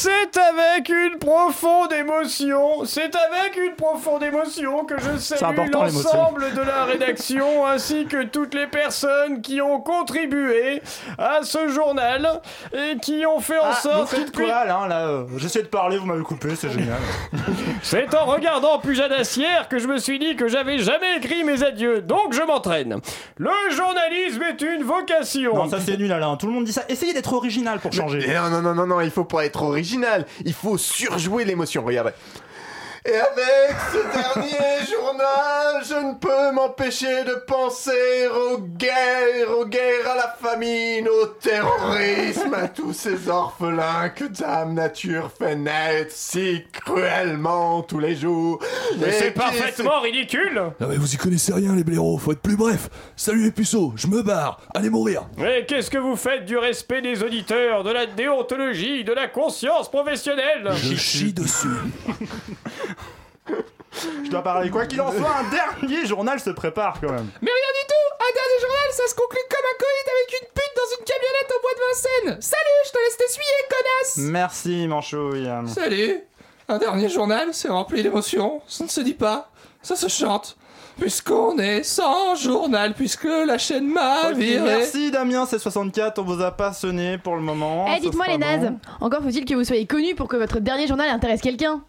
C'est avec une profonde émotion que je salue l'ensemble de la rédaction ainsi que toutes les personnes qui ont contribué à ce journal et qui ont fait en sorte... j'essaie de parler, vous m'avez coupé, c'est génial. C'est en regardant Pujadassière que je me suis dit que j'avais jamais écrit mes adieux, donc je m'entraîne. Le journalisme est une vocation. Non, ça c'est nul Alain, tout le monde dit ça. Essayez d'être original pour changer. Non, il faut pas être original, il faut surjouer l'émotion, regardez. Et avec ce dernier journal, je ne peux m'empêcher de penser aux guerres, à la famine, au terrorisme, à tous ces orphelins que Dame Nature fait naître si cruellement tous les jours. Mais c'est parfaitement ridicule. Non mais vous y connaissez rien les blaireaux, faut être plus bref. Salut les puceaux, je me barre, allez mourir. Mais qu'est-ce que vous faites du respect des auditeurs, de la déontologie, de la conscience professionnelle? Je chie dessus. Je dois parler quoi qu'il en soit, un dernier journal se prépare quand même. Mais rien du tout, un dernier journal ça se conclut comme un coït avec une pute dans une camionnette au bois de Vincennes. Salut, je te laisse t'essuyer connasse. Merci Manchouille. Salut, un dernier journal c'est rempli d'émotions, ça ne se dit pas, ça se chante. Puisqu'on est sans journal, puisque la chaîne m'a viré. Merci Damien, c'est 64, on vous a pas sonné pour le moment. Eh dites-moi les nazes, encore faut-il que vous soyez connus pour que votre dernier journal intéresse quelqu'un.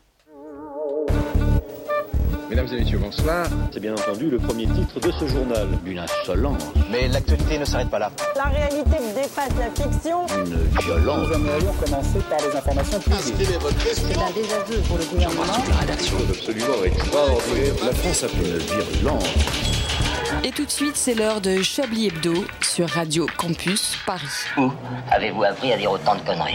Mesdames et messieurs, bonsoir. C'est bien entendu le premier titre de ce journal. Une insolence. Mais l'actualité ne s'arrête pas là. La réalité dépasse la fiction. Une violence. Nous aimerions commencer par les informations privées. C'est un désaveu pour le gouvernement. J'embrasse la rédaction. Absolument extraordinaire. La France a fait une virulence. Et tout de suite, c'est l'heure de Chablis Hebdo sur Radio Campus Paris. Où avez-vous appris à dire autant de conneries ?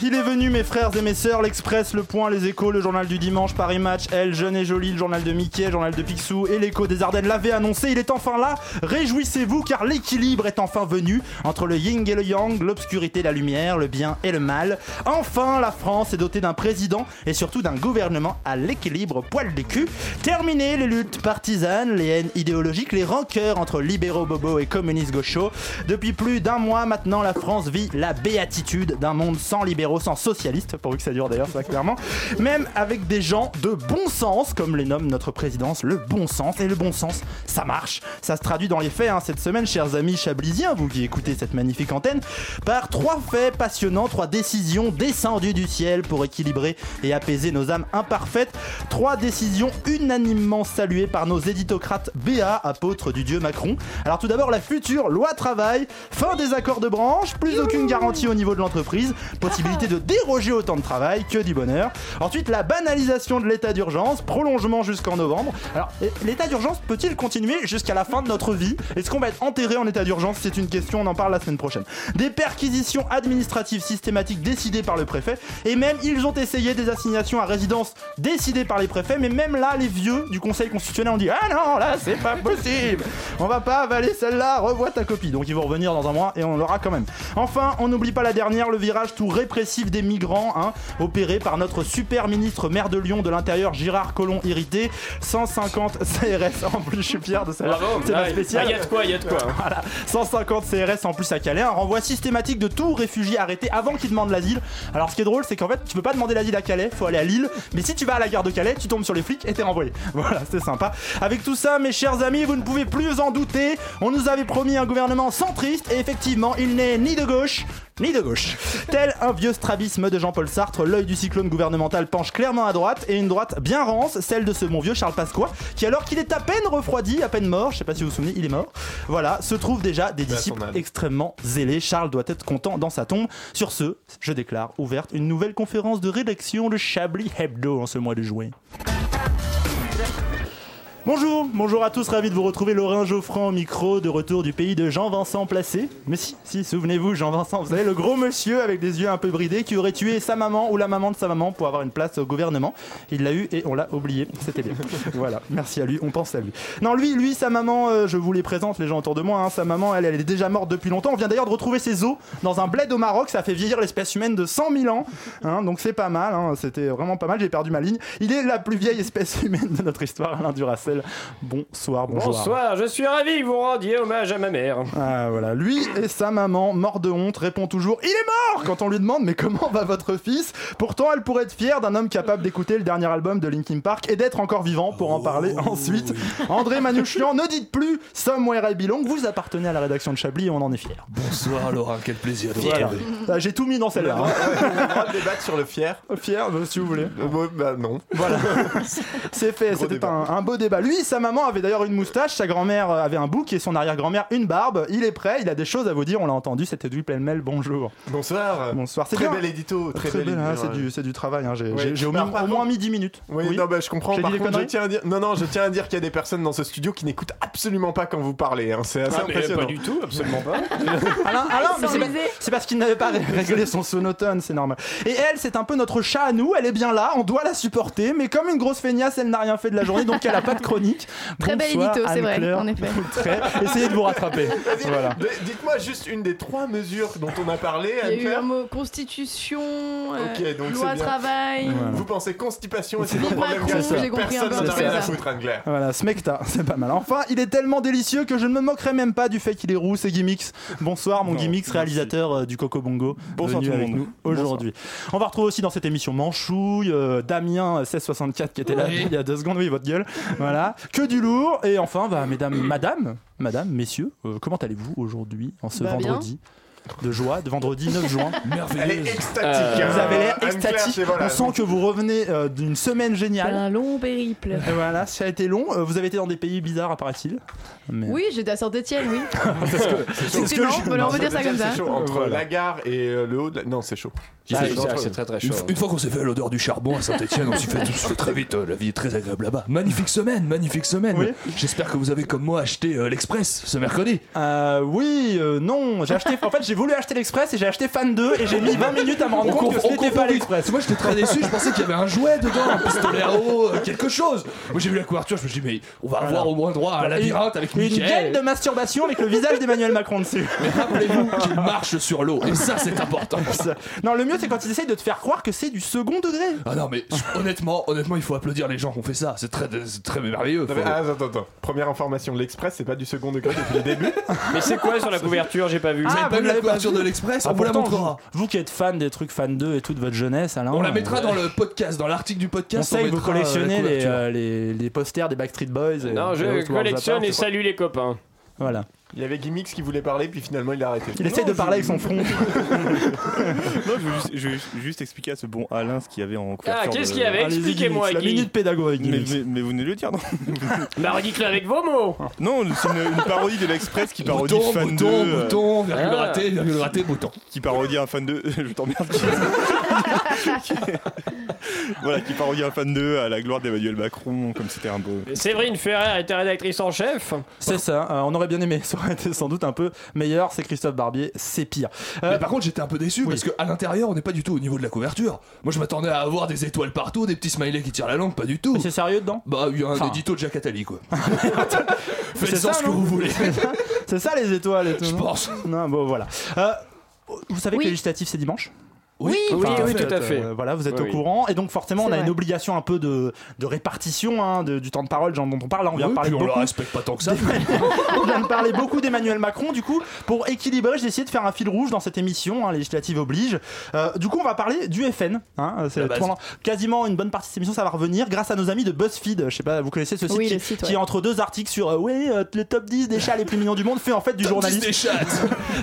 Il est venu, mes frères et mes sœurs, l'Express, le Point, les Échos, le Journal du Dimanche, Paris Match, Elle, Jeune et Jolie, le Journal de Mickey, le Journal de Picsou et l'Écho des Ardennes l'avaient annoncé. Il est enfin là, réjouissez-vous car l'équilibre est enfin venu entre le yin et le yang, l'obscurité et la lumière, le bien et le mal. Enfin, la France est dotée d'un président et surtout d'un gouvernement à l'équilibre poil du cul. Terminées les luttes partisanes, les haines idéologiques, les rancœurs entre libéraux bobos et communistes gauchos. Depuis plus d'un mois maintenant, la France vit la béatitude d'un monde sans libéraux, sans socialistes, pourvu que ça dure d'ailleurs, ça clairement, même avec des gens de bon sens, comme les nomme notre présidence, le bon sens. Et le bon sens, ça marche, ça se traduit dans les faits, hein, cette semaine, chers amis chablisiens, vous qui écoutez cette magnifique antenne, par 3 faits passionnants, 3 décisions descendues du ciel pour équilibrer et apaiser nos âmes imparfaites, 3 décisions unanimement saluées par nos éditocrates BA, apôtre du dieu Macron. Alors tout d'abord la future loi travail, fin des accords de branche, plus aucune garantie au niveau de l'entreprise, possibilité de déroger au temps de travail, que du bonheur. Ensuite la banalisation de l'état d'urgence, prolongement jusqu'en novembre. Alors l'état d'urgence peut-il continuer jusqu'à la fin de notre vie ? Est-ce qu'on va être enterré en état d'urgence ? C'est une question, on en parle la semaine prochaine. Des perquisitions administratives systématiques décidées par le préfet, et même ils ont essayé des assignations à résidence décidées par les préfets, mais même là les vieux du Conseil constitutionnel ont dit « Ah non, là c'est pas possible !» On va pas avaler celle-là, revois ta copie. Donc ils vont revenir dans un mois et on l'aura quand même. Enfin, on n'oublie pas la dernière, le virage tout répressif des migrants, hein, opéré par notre super ministre maire de Lyon de l'Intérieur, Gérard Collomb irrité. 150 CRS en plus, je suis fier de ça. C'est pas spécial. Il y a de quoi. Voilà, 150 CRS en plus à Calais, un renvoi systématique de tout réfugié arrêté avant qu'il demande l'asile. Alors ce qui est drôle, c'est qu'en fait, tu peux pas demander l'asile à Calais, faut aller à Lille. Mais si tu vas à la gare de Calais, tu tombes sur les flics et t'es renvoyé. Voilà, c'est sympa. Avec tout ça, mes chers amis, vous ne pouvez plus en douter, on nous avait promis un gouvernement centriste et effectivement il n'est ni de gauche. Tel un vieux strabisme de Jean-Paul Sartre, l'œil du cyclone gouvernemental penche clairement à droite, et une droite bien rance, celle de ce bon vieux Charles Pasqua, qui alors qu'il est à peine refroidi, à peine mort, je sais pas si vous vous souvenez, il est mort, voilà, se trouve déjà des disciples extrêmement zélés. Charles doit être content dans sa tombe. Sur ce, je déclare ouverte une nouvelle conférence de rédaction de Chablis Hebdo en ce mois de juin. Bonjour à tous, ravi de vous retrouver, Laurent Geoffran au micro, de retour du pays de Jean-Vincent Placé. Mais si, souvenez-vous, Jean-Vincent, vous savez, le gros monsieur avec des yeux un peu bridés qui aurait tué sa maman ou la maman de sa maman pour avoir une place au gouvernement. Il l'a eu et on l'a oublié, c'était bien. Voilà, merci à lui, on pense à lui. Non, lui, sa maman, je vous les présente, les gens autour de moi, hein, sa maman, elle est déjà morte depuis longtemps. On vient d'ailleurs de retrouver ses os dans un bled au Maroc, ça fait vieillir l'espèce humaine de 100 000 ans. Hein, donc c'est pas mal, hein, c'était vraiment pas mal, j'ai perdu ma ligne. Il est la plus vieille espèce humaine de notre histoire, Alain Duracell. Duracell. Bonsoir, bonjour. Bonsoir, je suis ravi que vous rendiez hommage à ma mère. Ah voilà, lui et sa maman, mort de honte, répond toujours « Il est mort !» quand on lui demande « Mais comment va votre fils ?» Pourtant, elle pourrait être fière d'un homme capable d'écouter le dernier album de Linkin Park et d'être encore vivant pour en parler ensuite. André Manoukian, ne dites plus « Somewhere I Belong », vous appartenez à la rédaction de Chablis et on en est fiers. Bonsoir Laura, quel plaisir de vous retrouver. Ah, j'ai tout mis dans celle-là. On va débattre sur le fier. Fier, si vous voulez. Bah non. Voilà. C'est fait, gros c'était un beau débat. Lui, sa maman avait d'ailleurs une moustache, sa grand-mère avait un bouc et son arrière-grand-mère une barbe. Il est prêt, il a des choses à vous dire, on l'a entendu, c'était du pêle-mêle, bonjour. Bonsoir. Bonsoir. C'est très bel édito. Très bel édito. C'est du travail, hein. J'ai au moins mis 10 minutes. Oui. Non, bah, je comprends. J'ai par contre, je tiens à dire qu'il y a des personnes dans ce studio qui n'écoutent absolument pas quand vous parlez, hein. C'est assez impressionnant. Pas du tout, absolument pas. Alain, mais c'est parce qu'il n'avait pas réglé son sonotone, c'est normal. Et elle, c'est un peu notre chat à nous, elle est bien là, on doit la supporter, mais comme une grosse feignasse, elle n'a rien fait de la journée, donc elle n'a pas de chronique. Très belle édito, c'est vrai, en effet. Essayez de vous rattraper. Vas-y, voilà. Dites-moi juste une des trois mesures dont on a parlé. Il y a eu un mot constitution, loi travail. Voilà. Vous pensez constipation et c'est pas Macron, j'ai compris un peu. Personne n'en a rien à foutre, Anne Claire. Voilà, smecta, c'est pas mal. Enfin, il est tellement délicieux que je ne me moquerai même pas du fait qu'il est roux, c'est Gimmicks. Bonsoir, mon Gimmicks, réalisateur du Coco Bongo. Bonsoir venu avec nous aujourd'hui. Bonsoir. On va retrouver aussi dans cette émission Manchouille, Damien 1664 qui était là il y a 2 secondes, oui, votre gueule. Voilà, que du lourd. Et enfin, bah, Madame, messieurs, comment allez-vous aujourd'hui, en ce vendredi de joie, de vendredi 9 juin. Elle est extatique. Vous avez l'air extatique. Voilà. On sent que vous revenez d'une semaine géniale. C'est un long périple. Et voilà, ça a été long. Vous avez été dans des pays bizarres, apparaît-il. Mais... Oui, j'étais à Saint-Étienne, oui. On peut dire ça comme ça. C'est chaud. Entre la gare et le haut de la... Non, c'est chaud. C'est très très chaud. Une fois qu'on s'est fait à l'odeur du charbon à Saint-Étienne, on s'y fait tout très vite. La vie est très agréable là-bas. Magnifique semaine. Oui. J'espère que vous avez comme moi acheté l'Express ce mercredi. Oui, non, j'ai voulu acheter l'Express et j'ai acheté Fan 2 et j'ai mis 20 minutes à me rendre compte que ce n'était pas l'Express. Moi j'étais très déçu, je pensais qu'il y avait un jouet dedans, un pistolet à eau, quelque chose. Moi j'ai vu la couverture, je me suis dit mais on va avoir au moins droit à un labyrinthe avec Mickey. Une gaine de masturbation avec le visage d'Emmanuel Macron dessus. Mais rappelez-vous qu'il marche sur l'eau et ça c'est important. Non, le mieux c'est quand ils essayent de te faire croire que c'est du second degré. Ah non mais honnêtement il faut applaudir les gens qui ont fait ça, c'est très merveilleux. Non, mais, attends. Première information, l'Express c'est pas du second degré depuis le début. Mais c'est quoi sur la couverture, j'ai pas vu. La couverture de l'Express, on vous la montrera. Vous qui êtes fan des trucs Fan 2 et toute votre jeunesse, Alain. On la mettra dans le podcast, dans l'article du podcast. On sait que vous collectionnez les posters des Backstreet Boys. Non, je collectionne et salue les copains. Voilà. Il avait Gimmicks qui voulait parler, puis finalement il a arrêté. Il essaie de parler avec son front. Non, je veux juste expliquer à ce bon Alain ce qu'il y avait en couverture. Ah, qu'est-ce qu'il y avait ? Expliquez-moi, Guy. La minute pédagogique. Mais vous venez le dire, non ? Bah, redites-le avec vos mots. Non, c'est une parodie de l'Express qui parodie Fan 2. Bouton, virgule raté, bouton. Qui parodie un Fan 2. Je t'emmerde. Voilà, qui parodie un Fan 2 à la gloire d'Emmanuel Macron, comme c'était un beau. Séverine Ferrer était rédactrice en chef. C'est ça, on aurait bien aimé. Ça aurait été sans doute un peu meilleur, c'est Christophe Barbier, c'est pire. Mais par contre, j'étais un peu déçu parce qu'à l'intérieur, on n'est pas du tout au niveau de la couverture. Moi, je m'attendais à avoir des étoiles partout, des petits smileys qui tirent la langue, pas du tout. Mais c'est sérieux dedans ? Bah, il y a un édito de Jacques Attali, quoi. Faites-en ce que vous voulez. C'est ça les étoiles et tout. Je pense. Non, bon, voilà. Vous savez que les législatives, c'est dimanche ? Oui, tout à fait. Voilà, vous êtes au courant. Et donc, forcément, on a une obligation un peu de répartition du temps de parole dont on parle. Là, on vient de parler beaucoup. On ne le respecte pas tant que ça. On vient de parler beaucoup d'Emmanuel Macron. Du coup, pour équilibrer, j'ai essayé de faire un fil rouge dans cette émission. Législative oblige. Du coup, on va parler du FN. C'est quasiment une bonne partie de cette émission, ça va revenir grâce à nos amis de BuzzFeed. Je ne sais pas, vous connaissez ce site qui est entre 2 articles sur le top 10 des chats les plus mignons du monde, fait en fait du journalisme. Des chats.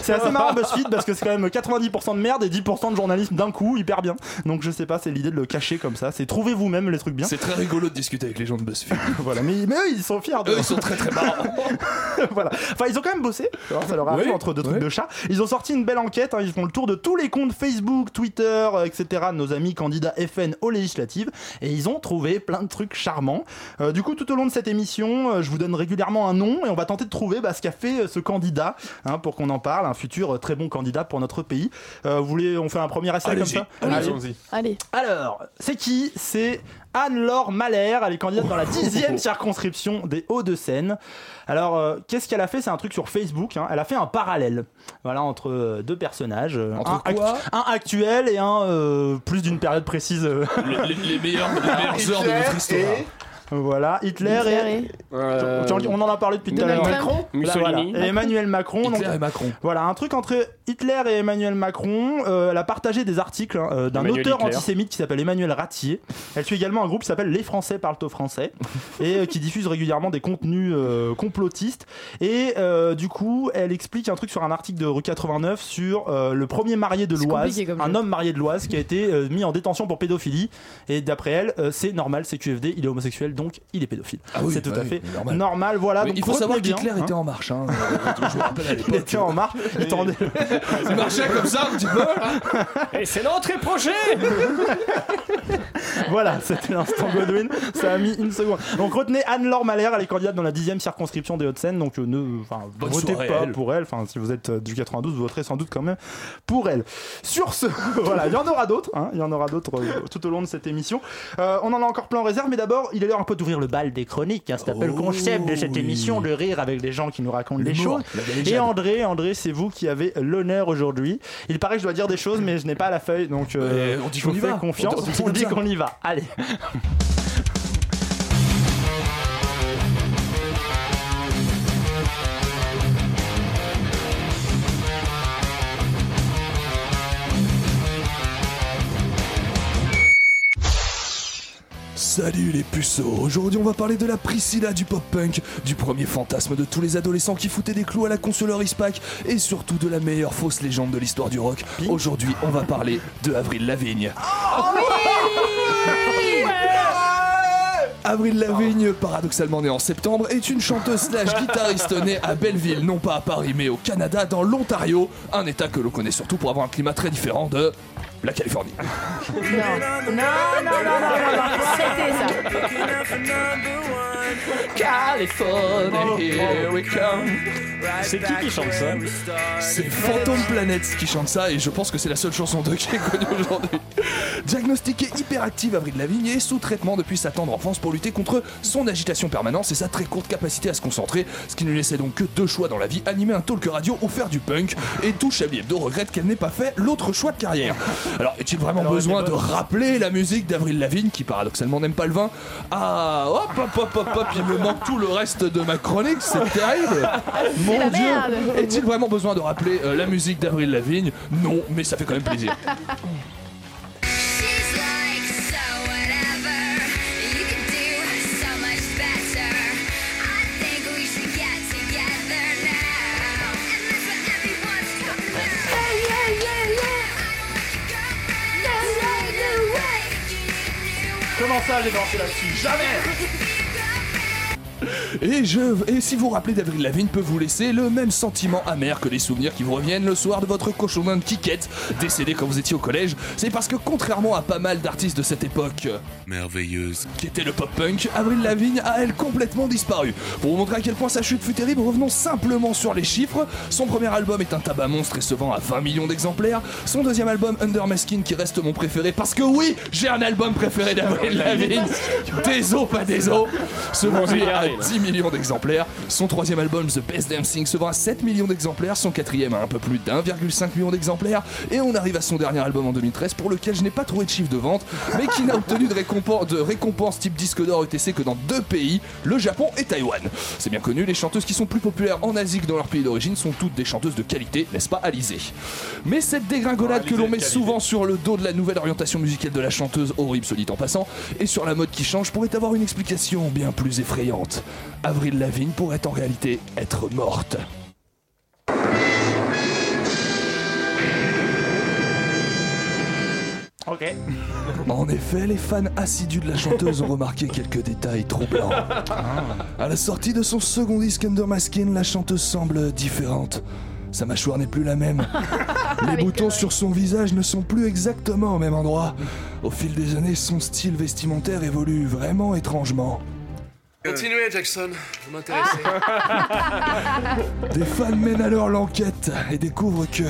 C'est assez marrant BuzzFeed parce que c'est quand même 90% de merde et 10% de journalisme. D'un coup, hyper bien. Donc je sais pas, c'est l'idée de le cacher comme ça. C'est trouver vous-même les trucs bien. C'est très rigolo de discuter avec les gens de BuzzFeed. Voilà, mais eux ils sont fiers. Eux ils sont très très marrants. Voilà. Enfin, ils ont quand même bossé. Ça leur a plu entre 2 trucs de chat. Ils ont sorti une belle enquête. Ils font le tour de tous les comptes Facebook, Twitter, etc. de nos amis candidats FN aux législatives et ils ont trouvé plein de trucs charmants. Du coup, tout au long de cette émission, je vous donne régulièrement un nom et on va tenter de trouver ce qu'a fait ce candidat pour qu'on en parle. Un futur très bon candidat pour notre pays. Vous voulez, on fait un premier. Allez. Alors, c'est qui ? C'est Anne-Laure Malheur. Elle est candidate dans la 10e circonscription des Hauts-de-Seine. Alors, qu'est-ce qu'elle a fait ? C'est un truc sur Facebook. Elle a fait un parallèle. Voilà, entre 2 personnages. Un actuel et un plus d'une période précise. Les meilleures heures de notre histoire. Voilà, Hitler et... on en a parlé depuis tout à l'heure. Macron, Mussolini. Voilà. Et Emmanuel Macron. Hitler donc... et Macron. Voilà, un truc entre Hitler et Emmanuel Macron. Elle a partagé des articles d'un auteur antisémite qui s'appelle Emmanuel Ratier. Elle suit également un groupe qui s'appelle Les Français parlent aux Français et qui diffuse régulièrement des contenus complotistes. Et du coup, elle explique un truc sur un article de Rue 89 sur le premier marié de l'Oise, un homme marié de l'Oise qui a été mis en détention pour pédophilie. Et d'après elle, c'est normal, c'est QFD, il est homosexuel, donc il est pédophile. Ah oui, c'est tout à fait normal. Voilà. Oui, donc il faut savoir qu'Hitler était en marche. Hein. Je me rappelle à l'époque. Il était en marche. Il marchait comme ça un petit peu. Et c'est l'entrée prochaine. Voilà, c'était l'instant Godwin. Ça a mis une seconde. Donc retenez Anne-Laure Malheur, elle est candidate dans la 10e circonscription des Hauts-de-Seine. Donc votez pas pour elle. Enfin, si vous êtes du 92, vous voterez sans doute quand même pour elle. Sur ce, voilà, il y en aura d'autres. Il y en aura d'autres tout au long de cette émission. On en a encore plein en réserve, mais d'abord, il est l'heure un peu d'ouvrir le bal des chroniques. C'est un peu le concept de cette émission, de rire avec des gens qui nous racontent des choses. Et André, c'est vous qui avez l'honneur aujourd'hui. Il paraît que je dois dire des choses, mais je n'ai pas la feuille, donc je vous fais confiance. On dit qu'on y va. Allez. Salut les puceaux, aujourd'hui on va parler de la Priscilla du pop-punk, du premier fantasme de tous les adolescents qui foutaient des clous à la consoleur Ispac et surtout de la meilleure fausse légende de l'histoire du rock. Aujourd'hui on va parler de Avril Lavigne. Oh oui. Avril Lavigne, paradoxalement née en septembre, est une chanteuse/guitariste née à Belleville, non pas à Paris mais au Canada, dans l'Ontario, un état que l'on connaît surtout pour avoir un climat très différent de... la Californie. Non, c'était ça. California, here we come. C'est qui chante ça ? C'est Phantom Planet qui chante ça et je pense que c'est la seule chanson d'eux qui est connue aujourd'hui. Diagnostiquée hyperactive, Avril Lavigne est sous traitement depuis sa tendre enfance pour lutter contre son agitation permanente et sa très courte capacité à se concentrer, ce qui ne laissait donc que deux choix dans la vie, animer un talk radio ou faire du punk, et tout Chablis Hebdo regrette qu'elle n'ait pas fait l'autre choix de carrière. Alors, est-il vraiment besoin de rappeler la musique d'Avril Lavigne, qui paradoxalement n'aime pas le vin ? Ah, hop, il me manque tout le reste de ma chronique, c'est terrible. Mon Dieu, est-il vraiment besoin de rappeler la musique d'Avril Lavigne ? Non, mais ça fait quand même plaisir. Comment ça, j'ai dansé là-dessus ? Jamais ! Et si vous rappelez d'Avril Lavigne, peut vous laisser le même sentiment amer que les souvenirs qui vous reviennent le soir de votre cochonnin de Kikette, décédé quand vous étiez au collège. C'est parce que contrairement à pas mal d'artistes de cette époque merveilleuse qui était le pop-punk, Avril Lavigne a elle complètement disparu. Pour vous montrer à quel point sa chute fut terrible, revenons simplement sur les chiffres. Son premier album est un tabac monstre et se vend à 20 millions d'exemplaires. Son deuxième album, Under My Skin, qui reste mon préféré, parce que oui, j'ai un album préféré d'Avril Lavigne. Désolé, pas désolé. Se vend à 10 millions d'exemplaires. Son troisième album, The Best Damn Thing, se vend à 7 millions d'exemplaires. Son quatrième à un peu plus d'1,5 million d'exemplaires. Et on arrive à son dernier album en 2013, pour lequel je n'ai pas trouvé de chiffre de vente, mais qui n'a obtenu de récompense type disque d'or ETC que dans deux pays, le Japon et Taïwan. C'est bien connu, les chanteuses qui sont plus populaires en Asie que dans leur pays d'origine sont toutes des chanteuses de qualité, n'est-ce pas Alizé ? Mais cette dégringolade que l'on met souvent sur le dos de la nouvelle orientation musicale de la chanteuse, horrible solide en passant, et sur la mode qui change, pourrait avoir une explication bien plus effrayante. Avril Lavigne pourrait en réalité être morte. Ok. En effet, les fans assidus de la chanteuse ont remarqué quelques détails troublants. À la sortie de son second disque Under My Skin, la chanteuse semble différente. Sa mâchoire n'est plus la même. Les boutons sur son visage ne sont plus exactement au même endroit. Au fil des années, son style vestimentaire évolue vraiment étrangement. Continuez, Jackson, vous m'intéressez. Des fans mènent alors l'enquête et découvrent que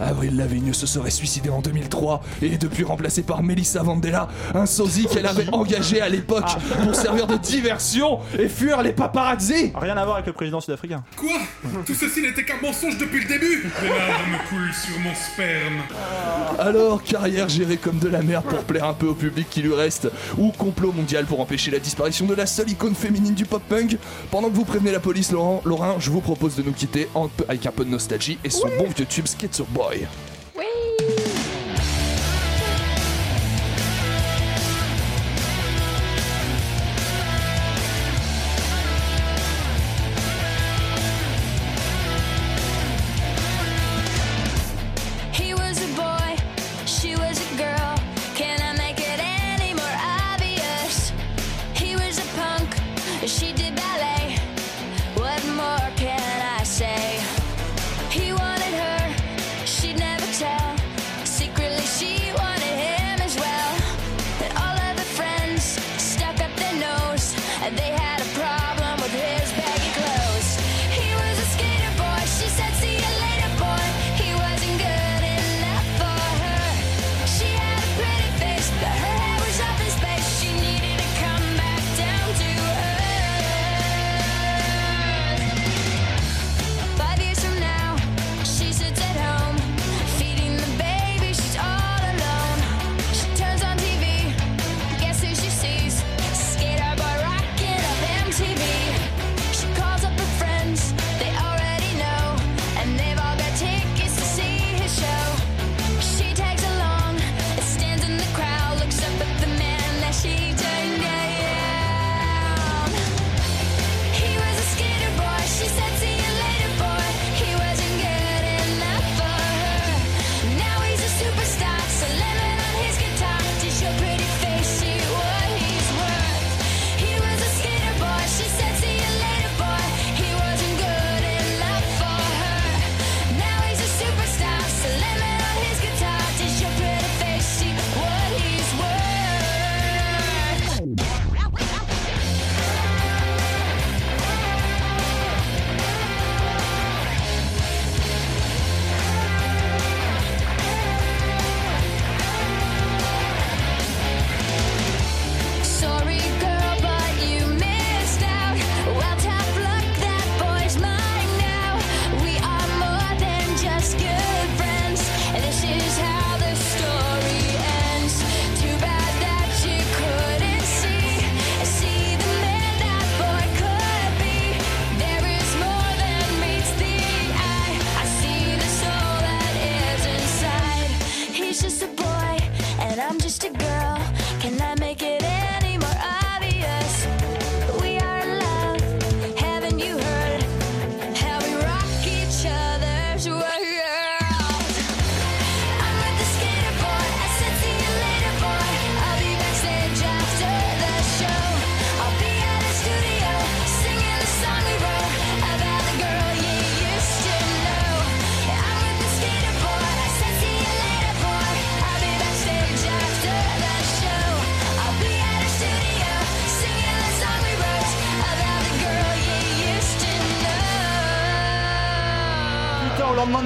Avril Lavigne se serait suicidée en 2003 et est depuis remplacée par Melissa Vandella, un sosie qu'elle avait engagé à l'époque pour servir de diversion et fuir les paparazzi. Rien à voir avec le président sud-africain. Quoi ? Tout ceci n'était qu'un mensonge depuis le début. Des larmes coulent sur mon sperme. Alors, carrière gérée comme de la merde pour plaire un peu au public qui lui reste, ou complot mondial pour empêcher la disparition de la seule icône féminine du pop-punk. Pendant que vous prévenez la police, Laurent, je vous propose de nous quitter avec un peu de nostalgie et son bon vieux tube Sketchboy.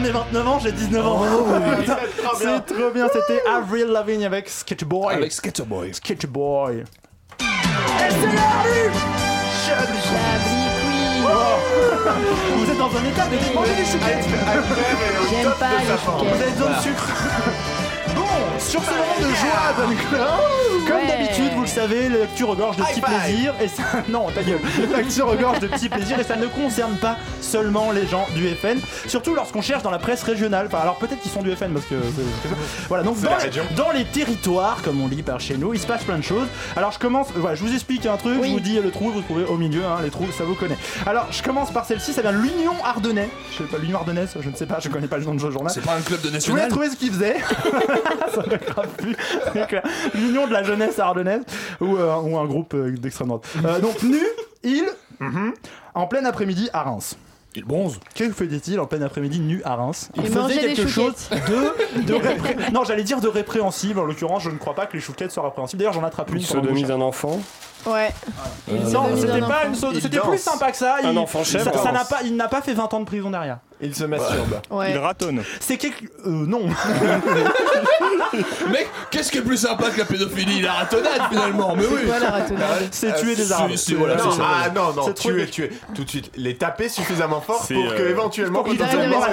Mes 29 ans, j'ai 19 ans. Oh, oui. C'est trop bien, c'était Avril Lavigne avec Sketchboy. Avec Sketchboy. Sketchboy. Et c'est la rue Chablis. Oh. Vous êtes dans un état de manger des chouquettes. J'aime pas les chouquettes. Vous êtes dans le sucre. Bon, sur ce moment de joie, Nicolas, comme d'habitude, vous le savez, l'actu regorge de petits plaisirs et ça... Non, ta gueule. L'actu regorge de petits plaisirs et ça ne concerne pas seulement les gens du FN, surtout lorsqu'on cherche dans la presse régionale. Enfin, alors peut-être qu'ils sont du FN parce que... Voilà, donc dans les territoires, comme on dit par chez nous, il se passe plein de choses. Alors je commence... Voilà, je vous explique un truc, je vous dis le trou, vous trouvez au milieu, hein, les trous, ça vous connaît. Alors je commence par celle-ci, ça vient de l'Union Ardennais. Je sais pas, l'Union Ardennaise, je ne sais pas, je connais pas le nom de ce journal. C'est pas un club de national. Vous trouvez ce qu'ils faisaient. Ça ne grave plus. L'Union de la jeunesse ardennaise ou un groupe d'extrême droite. Donc nu, il en plein après-midi à Reims. Il bronze. Que faisait-il en plein après-midi nu à Reims? Il faisait quelque chose de répréhensible. En l'occurrence, je ne crois pas que les chouquettes soient répréhensibles. D'ailleurs, j'en attrape une. Une sodomie d'un enfant. Ouais. Non, c'était pas une sodomie. C'était plus sympa que ça. Un enfant chèvre. Il n'a pas fait 20 ans de prison derrière. Il se masturbe. Ouais. Il ratonne. C'est quelque... non. Mec, qu'est-ce qui est plus sympa que la pédophilie? La ratonnade, finalement. Mais oui. C'est quoi la ratonnade? C'est tuer des arbres. Non, tuer. Tout de suite, les taper suffisamment fort pour que éventuellement... Pour qu'ils deviennent morts.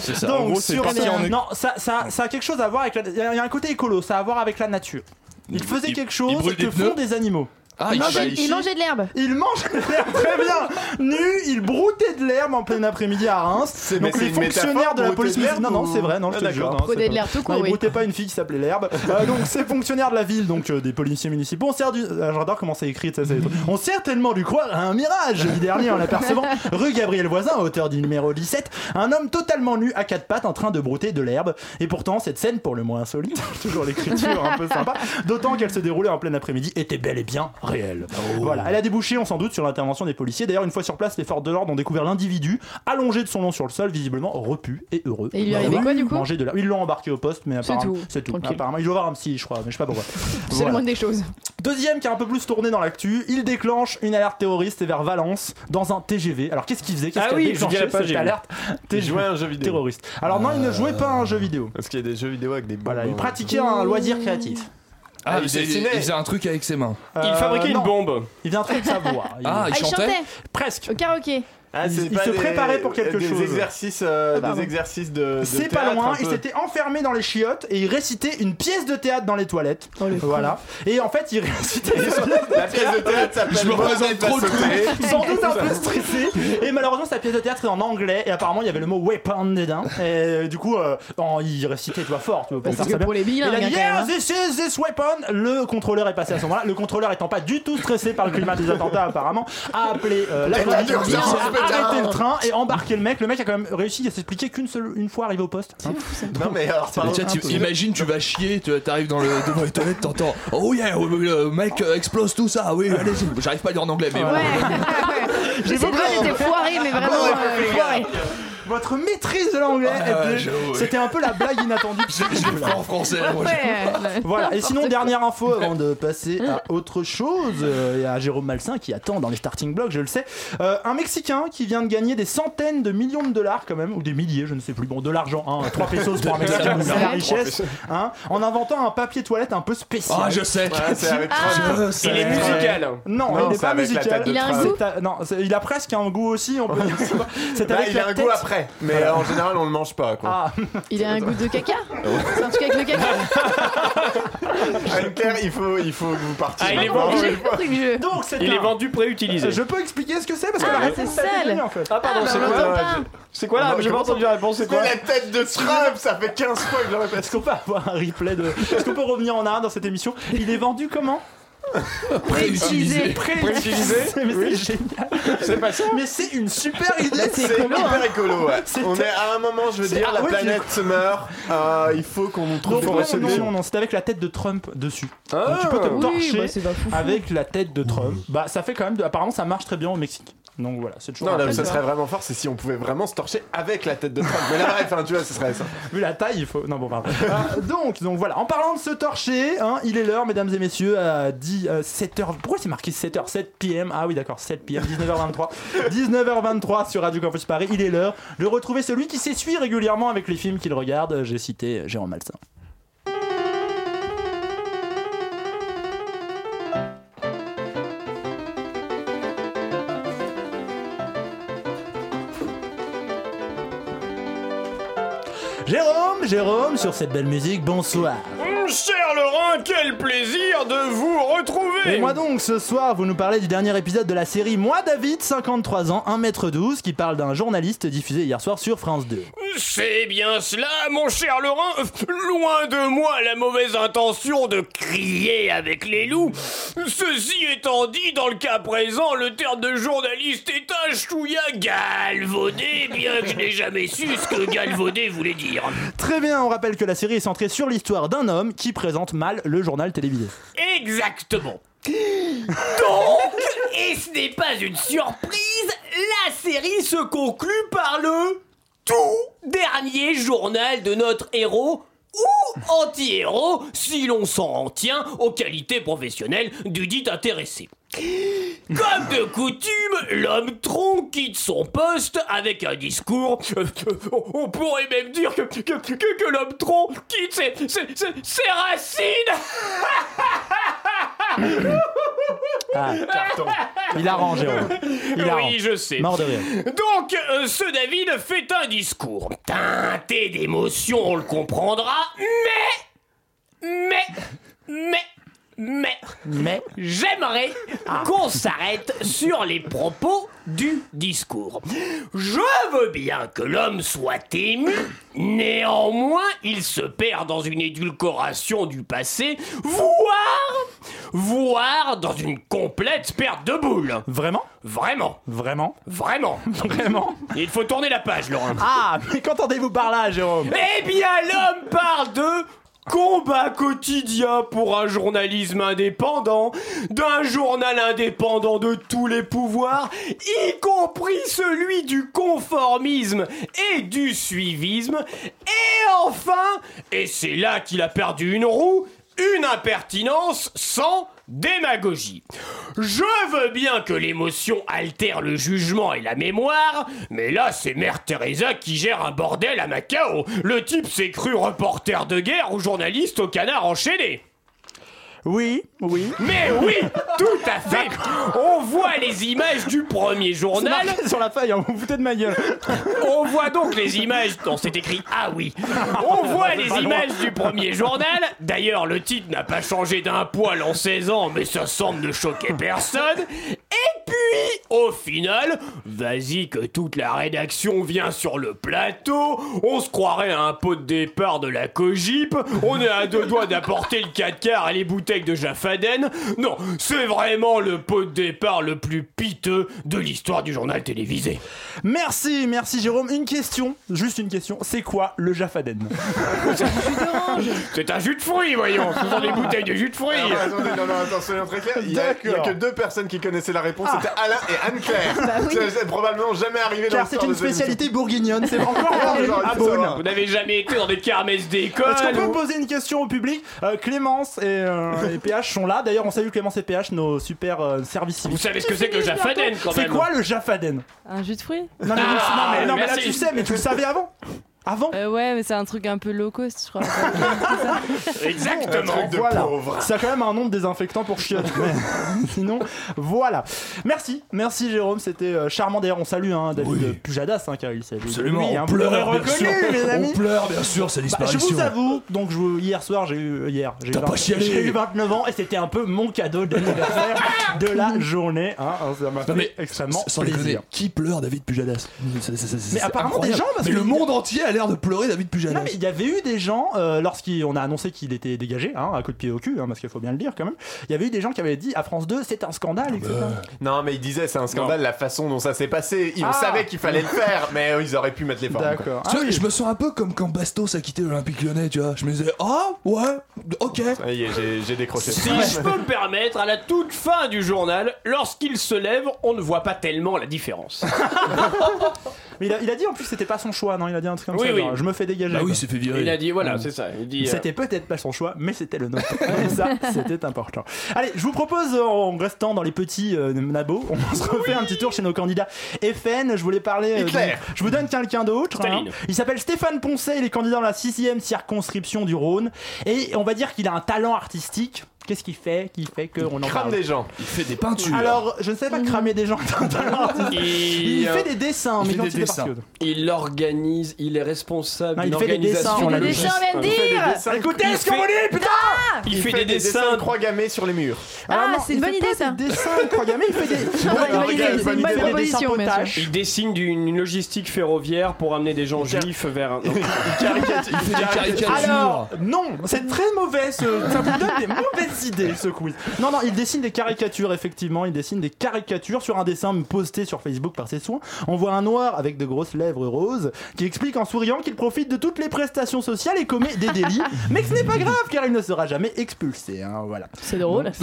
C'est ça. Donc, sur... Non, ça a quelque chose à voir avec... Il y a un côté écolo, ça a à voir avec la nature. Il faisait quelque chose que font des animaux. Ah, il mangeait de l'herbe. Il mangeait de l'herbe, très bien. Nu, il broutait de l'herbe en plein après-midi à Reims. Donc les fonctionnaires de la police municipale. Non, non, c'est vrai, non, je te jure. Broutait de l'herbe tout court. Il broutait pas une fille qui s'appelait l'herbe. Donc ces fonctionnaires de la ville, donc des policiers municipaux, on sert du... J'adore comment c'est écrit, ça, c'est... On sert tellement du croire à un mirage. Le dernier, en l'apercevant, rue Gabriel Voisin, à hauteur du numéro 17, un homme totalement nu à quatre pattes en train de brouter de l'herbe. Et pourtant, cette scène, pour le moins insolite, toujours l'écriture un peu sympa, d'autant qu'elle se déroulait en plein après-midi, était bel et bien réel. Oh. Voilà, elle a débouché, on s'en doute, sur l'intervention des policiers. D'ailleurs, une fois sur place, les forces de l'ordre ont découvert l'individu allongé de son long sur le sol, visiblement repu et heureux. Et il lui arrivait quoi du coup? Ils l'ont embarqué au poste, mais apparemment, c'est tout. Apparemment, il doit avoir un psy, je crois, mais je sais pas pourquoi. C'est le moins des choses. Deuxième qui a un peu plus tourné dans l'actu, il déclenche une alerte terroriste vers Valence dans un TGV. Alors qu'est-ce qu'il faisait? Qu'est-ce qu'il a déclenché cette alerte? Il jouait un jeu vidéo. Terroriste. Alors non, il ne jouait pas à un jeu vidéo. Parce qu'il y a des jeux vidéo avec des bombes. Voilà, il pratiquait un loisir créatif. Ah, il faisait un truc avec ses mains. Il fabriquait une bombe. Il faisait un truc de savoir. Il chantait. Presque. Au karaoké. Ah, il se préparait pour quelque chose. Des exercices de c'est théâtre, pas loin. Il s'était enfermé dans les chiottes et il récitait une pièce de théâtre dans les toilettes. Oh, voilà. Et en fait, il récitait la pièce de théâtre s'appelle Je me représente trop de sans doute un peu stressé. Et malheureusement, sa pièce de théâtre est en anglais et apparemment, il y avait le mot weapon dedans. Et du coup, il récitait toi fort. Tu vois, parce que pour les billes, il a dit yeah, this weapon. Le contrôleur est passé à ce moment-là. Le contrôleur étant pas du tout stressé par le climat des attentats, apparemment, a appelé la police. Arrêter le train et embarquer le mec. Le mec a quand même réussi à s'expliquer qu'une fois arrivé au poste. Hein. Non mais alors, imagine tu vas chier, tu arrives devant les toilettes, t'entends oh yeah, le mec explose tout ça. Oui, allez-y. J'arrive pas à dire en anglais, mais bon. J'ai pas j'étais foiré, mais vraiment foiré. Votre maîtrise de l'anglais, c'était un peu la blague inattendue. Je l'ai fait en français. Voilà. Et sinon, dernière info avant de passer à autre chose et à Jérôme Malsain qui attend dans les starting blocks, je le sais. Un Mexicain qui vient de gagner des centaines de millions de dollars quand même, ou des milliers, je ne sais plus. Bon, de l'argent, 3 pesos pour un Mexicain, c'est la richesse. En inventant un papier toilette un peu spécial. Ah, je sais. Il est musical. Non, il n'est pas musical. Il a un goût. Non, il a presque un goût aussi. On peut dire. C'est avec la tête. Mais en général, on le mange pas. Quoi. Ah. Il a un goût de caca. C'est un truc avec le caca. Anne-Claire, il faut que vous partiez. Ah, il est vendu. Donc, préutilisé. Je peux expliquer ce que c'est parce que la réponse est connue en fait. Ah pardon, c'est quoi là? J'ai pas entendu la réponse. C'est quoi la tête de Trump? Ça fait 15 fois que je le répète. Est-ce qu'on peut avoir un replay de? Est-ce qu'on peut revenir en arrière dans cette émission? Il est vendu comment? Préutilisé. Mais oui. C'est génial. C'est pas ça. Mais c'est une super idée. C'est hyper écolo. Ouais. On est à un moment, je veux dire, la planète se meurt. Il faut qu'on nous trouve une solution. Non, c'est avec la tête de Trump dessus. Ah, donc tu peux te torcher avec la tête de Trump. Bah, ça fait quand même. Apparemment, ça marche très bien au Mexique. Donc voilà, c'est toujours. Non, là où ça serait vraiment fort, c'est si on pouvait vraiment se torcher avec la tête de Trump. Mais là, bref, tu vois, ce serait ça. Vu la taille, il faut. Non, bon, pardon. Donc voilà, en parlant de se torcher, il est l'heure, mesdames et messieurs, à 7h. Pourquoi c'est marqué 7h 7 p.m. Ah oui, d'accord, 7 p.m. 19h23. 19h23 sur Radio Campus Paris, il est l'heure de retrouver celui qui s'essuie régulièrement avec les films qu'il regarde. J'ai cité Jérôme Malsain. Jérôme, sur cette belle musique, bonsoir. Cher Laurent, quel plaisir de vous retrouver. Et moi donc, ce soir, vous nous parlez du dernier épisode de la série Moi David, 53 ans, 1m12, qui parle d'un journaliste diffusé hier soir sur France 2. C'est bien cela, mon cher Laurent. Loin de moi la mauvaise intention de crier avec les loups. Ceci étant dit, dans le cas présent, le terme de journaliste est un chouïa galvaudé, bien que je n'ai jamais su ce que galvaudé voulait dire. Très bien, on rappelle que la série est centrée sur l'histoire d'un homme qui présente mal le journal télévisé. Exactement. Donc, et ce n'est pas une surprise, la série se conclut par le tout dernier journal de notre héros, ou anti-héros, si l'on s'en tient aux qualités professionnelles du dit intéressé. Comme de coutume, l'homme tronc quitte son poste avec un discours. On pourrait même dire que l'homme tronc quitte ses racines. Ah, carton. Il a rangé. Oui, je sais. Mort de rire. Donc, ce David fait un discours teinté d'émotion, on le comprendra, mais j'aimerais qu'on s'arrête sur les propos du discours. Je veux bien que l'homme soit ému, néanmoins, il se perd dans une édulcoration du passé, voire dans une complète perte de boule. Vraiment. Il faut tourner la page, Laurent. Ah, mais qu'entendez-vous par là, Jérôme ? Eh bien, l'homme parle de... combat quotidien pour un journalisme indépendant, d'un journal indépendant de tous les pouvoirs, y compris celui du conformisme et du suivisme, et enfin, et c'est là qu'il a perdu une roue, une impertinence sans démagogie. Je veux bien que l'émotion altère le jugement et la mémoire, mais là c'est Mère Teresa qui gère un bordel à Macao. Le type s'est cru reporter de guerre ou journaliste au Canard enchaîné. Oui. Mais oui, tout à fait. On voit les images du premier journal. C'est marqué sur la feuille, hein, vous foutez de ma gueule. On voit donc les images. Non, c'est écrit. Ah oui. On voit les images du premier journal. D'ailleurs, le titre n'a pas changé d'un poil en 16 ans, mais ça semble ne choquer personne. Et puis, au final, vas-y que toute la rédaction vient sur le plateau. On se croirait à un pot de départ de la Cogip. On est à deux doigts d'apporter le 4/4 et les bouteilles de Jaffaden. Non, c'est vraiment le pot de départ le plus piteux de l'histoire du journal télévisé. Merci Jérôme. Juste une question. C'est quoi le Jaffaden ? C'est un jus d'orange. C'est un jus de fruits, voyons. Ce sont des bouteilles de jus de fruits. Attendez, soyons très clairs. Il y a que deux personnes qui connaissaient la réponse, c'était Alain et Anne-Claire. Bah oui. C'est probablement jamais arrivé dans l'histoire. Car c'est une spécialité bourguignonne. C'est vraiment à Beaune. Vous n'avez jamais été dans des kermesses d'école. Est-ce qu'on peut poser une question au public ? Clémence et PH sont là. D'ailleurs, on salue Clémence et PH, nos super services civiques. Vous savez ce que c'est que le Jaffaden quand même ? C'est quoi le Jaffaden ? Un jus de fruits ? Non, mais là tu sais, mais tu le savais avant. Ouais, mais c'est un truc un peu low cost, je crois. Exactement. Un truc de pauvre. Ça a quand même un nom de désinfectant pour chiottes. Sinon, voilà. Merci Jérôme, c'était charmant. D'ailleurs, on salue David Pujadas, car il s'agit. Absolument. On pleure, bien sûr, sa disparition. Je vous avoue, donc hier soir, j'ai eu 29 ans et c'était un peu mon cadeau d'anniversaire de la journée. Ça m'a fait extrêmement plaisir. Qui pleure David Pujadas ? Mais apparemment des gens, parce que le monde entier a l'air de pleurer David Pujadas. Non, mais il y avait eu des gens lorsqu'on a annoncé qu'il était dégagé, à coup de pied au cul, parce qu'il faut bien le dire quand même. Il y avait eu des gens qui avaient dit à France 2 c'est un scandale, etc. Non, mais ils disaient c'est un scandale la façon dont ça s'est passé. Ils savaient qu'il fallait le faire, mais ils auraient pu mettre les formes. D'accord. Tu vois, je me sens un peu comme quand Bastos a quitté l'Olympique Lyonnais, tu vois. Je me disais ça y est, j'ai décroché. Si je peux me permettre, à la toute fin du journal, lorsqu'il se lève, on ne voit pas tellement la différence. Mais il a dit en plus c'était pas son choix, non ? Il a dit un truc comme ça. Genre, je me fais dégager. Il s'est fait virer. Il a dit c'est ça. Il dit. C'était peut-être pas son choix, mais c'était le nôtre. Et ça, c'était important. Allez, je vous propose, en restant dans les petits nabos, on se refait un petit tour chez nos candidats FN. Je voulais parler. Hitler. Je vous donne quelqu'un d'autre. Staline. Il s'appelle Stéphane Poncet. Il est candidat dans la 6e circonscription du Rhône. Et on va dire qu'il a un talent artistique. Qu'est-ce qu'il fait qu'on en crame des gens. Il fait des peintures. Alors, je ne savais pas cramer des gens. Il fait des dessins, mais quand il particules. Il organise, il est responsable d'une organisation. Il fait des dessins, on l'a dit. Écoutez ce qu'on vous dit, putain. Il fait des dessins de croix gammées sur les murs. Ah, c'est une bonne idée ça. Des dessins de croix gammées, il fait des dessins potaches. Il dessine une logistique ferroviaire pour amener des gens juifs vers un. Il fait des caricatures. Alors, non, c'est très mauvais ce. Ça vous donne des mauvaises idée ce quiz. Non, il dessine des caricatures, effectivement. Il dessine des caricatures sur un dessin posté sur Facebook par ses soins. On voit un noir avec de grosses lèvres roses qui explique en souriant qu'il profite de toutes les prestations sociales et commet des délits. Mais que ce n'est pas grave car il ne sera jamais expulsé. Voilà. C'est drôle. C'est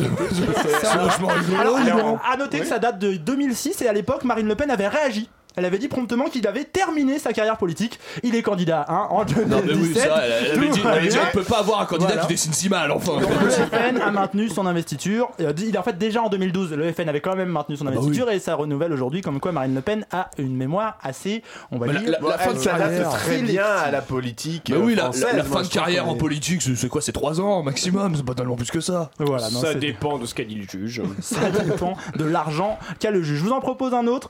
vachement rigolo. Alors, à noter que ça date de 2006 et à l'époque, Marine Le Pen avait réagi Elle avait dit promptement qu'il avait terminé sa carrière politique. Il est candidat hein, en 2017. Non mais oui, ça, elle avait dit on ne peut pas avoir un candidat qui dessine si mal, enfin. Donc le FN a maintenu son investiture. Il en fait déjà en 2012, le FN avait quand même maintenu son investiture et ça renouvelle aujourd'hui, comme quoi Marine Le Pen a une mémoire assez, on va dire... La fin de carrière très bien à la politique française. La fin de carrière en politique, c'est quoi, c'est 3 ans maximum, c'est pas tellement plus que ça. Voilà, non, ça dépend de ce qu'a dit le juge. Ça dépend de l'argent qu'a le juge. Je vous en propose un autre.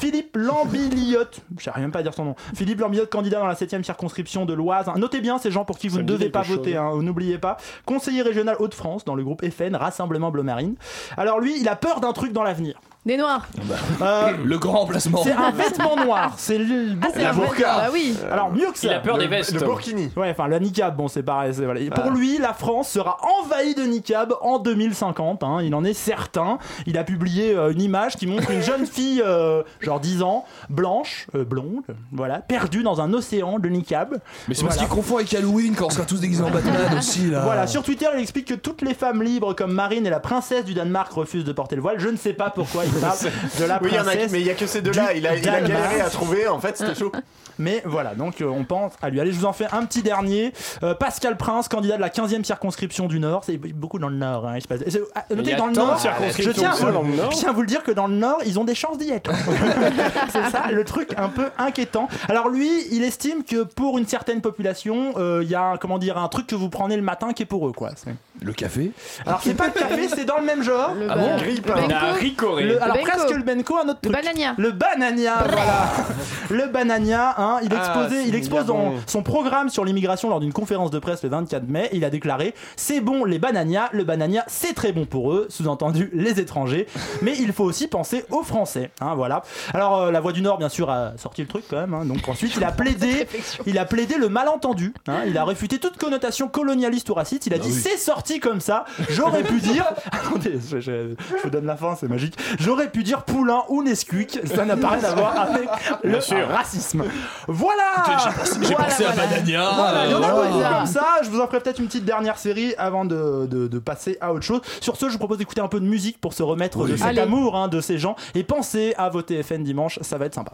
Philippe Lambiliotte, je n'arrive même pas à dire son nom. Philippe Lambiliotte, candidat dans la 7e circonscription de l'Oise. Notez bien ces gens pour qui vous ne devez pas voter, hein, n'oubliez pas. Conseiller régional Hauts-de-France dans le groupe FN, Rassemblement Bleu Marine. Alors lui, il a peur d'un truc dans l'avenir. Des noirs. Le grand remplacement. C'est un vêtement noir. C'est le la burqa. Bah oui. Alors mieux que ça. Il a peur des vestes. Le burkini. Ouais, enfin le niqab. Bon, c'est pareil. C'est, voilà. Pour lui, la France sera envahie de niqab en 2050. Hein, il en est certain. Il a publié une image qui montre une jeune fille, genre 10 ans, blanche, blonde, voilà, perdue dans un océan de niqab. Mais c'est parce qu'il confond avec Halloween quand on sera tous déguisés en Batman aussi là. Voilà. Sur Twitter, il explique que toutes les femmes libres comme Marine et la princesse du Danemark refusent de porter le voile. Je ne sais pas pourquoi. De la princesse, mais il n'y a que ces deux-là. Il a galéré à trouver, en fait, c'était chaud. Mais voilà, donc on pense à lui. Allez, je vous en fais un petit dernier. Pascal Prince, candidat de la 15e circonscription du Nord. C'est beaucoup dans le Nord. Hein, il se passe... notez que dans le Nord, je tiens à vous le dire que dans le Nord, ils ont des chances d'y être. C'est ça, le truc un peu inquiétant. Alors lui, il estime que pour une certaine population, il y a un truc que vous prenez le matin qui est pour eux, quoi. C'est... Le café. Alors c'est pas le café, c'est dans le même genre. Ah bon, le alors Benko. Presque le Benko, un autre truc. Le Banania, voilà. Le Banania, hein, il expose dans son programme sur l'immigration lors d'une conférence de presse le 24 mai. Il a déclaré « C'est bon les Banania, le Banania c'est très bon pour eux », sous-entendu les étrangers, mais il faut aussi penser aux Français. Hein, voilà. Alors la Voix du Nord bien sûr a sorti le truc quand même, hein, donc ensuite il a plaidé le malentendu, hein, il a réfuté toute connotation colonialiste ou raciste, il a dit « C'est sorti comme ça, j'aurais pu dire... » Attendez, je vous donne la fin, c'est magique. J'aurais pu dire Poulain ou Nesquik, ça n'a pas rien à voir avec le racisme. Voilà. J'ai pensé à Banania. Voilà, il y en a beaucoup comme ça. Je vous en ferai peut-être une petite dernière série avant de passer à autre chose. Sur ce, je vous propose d'écouter un peu de musique pour se remettre de cet amour de ces gens et pensez à voter FN dimanche, ça va être sympa.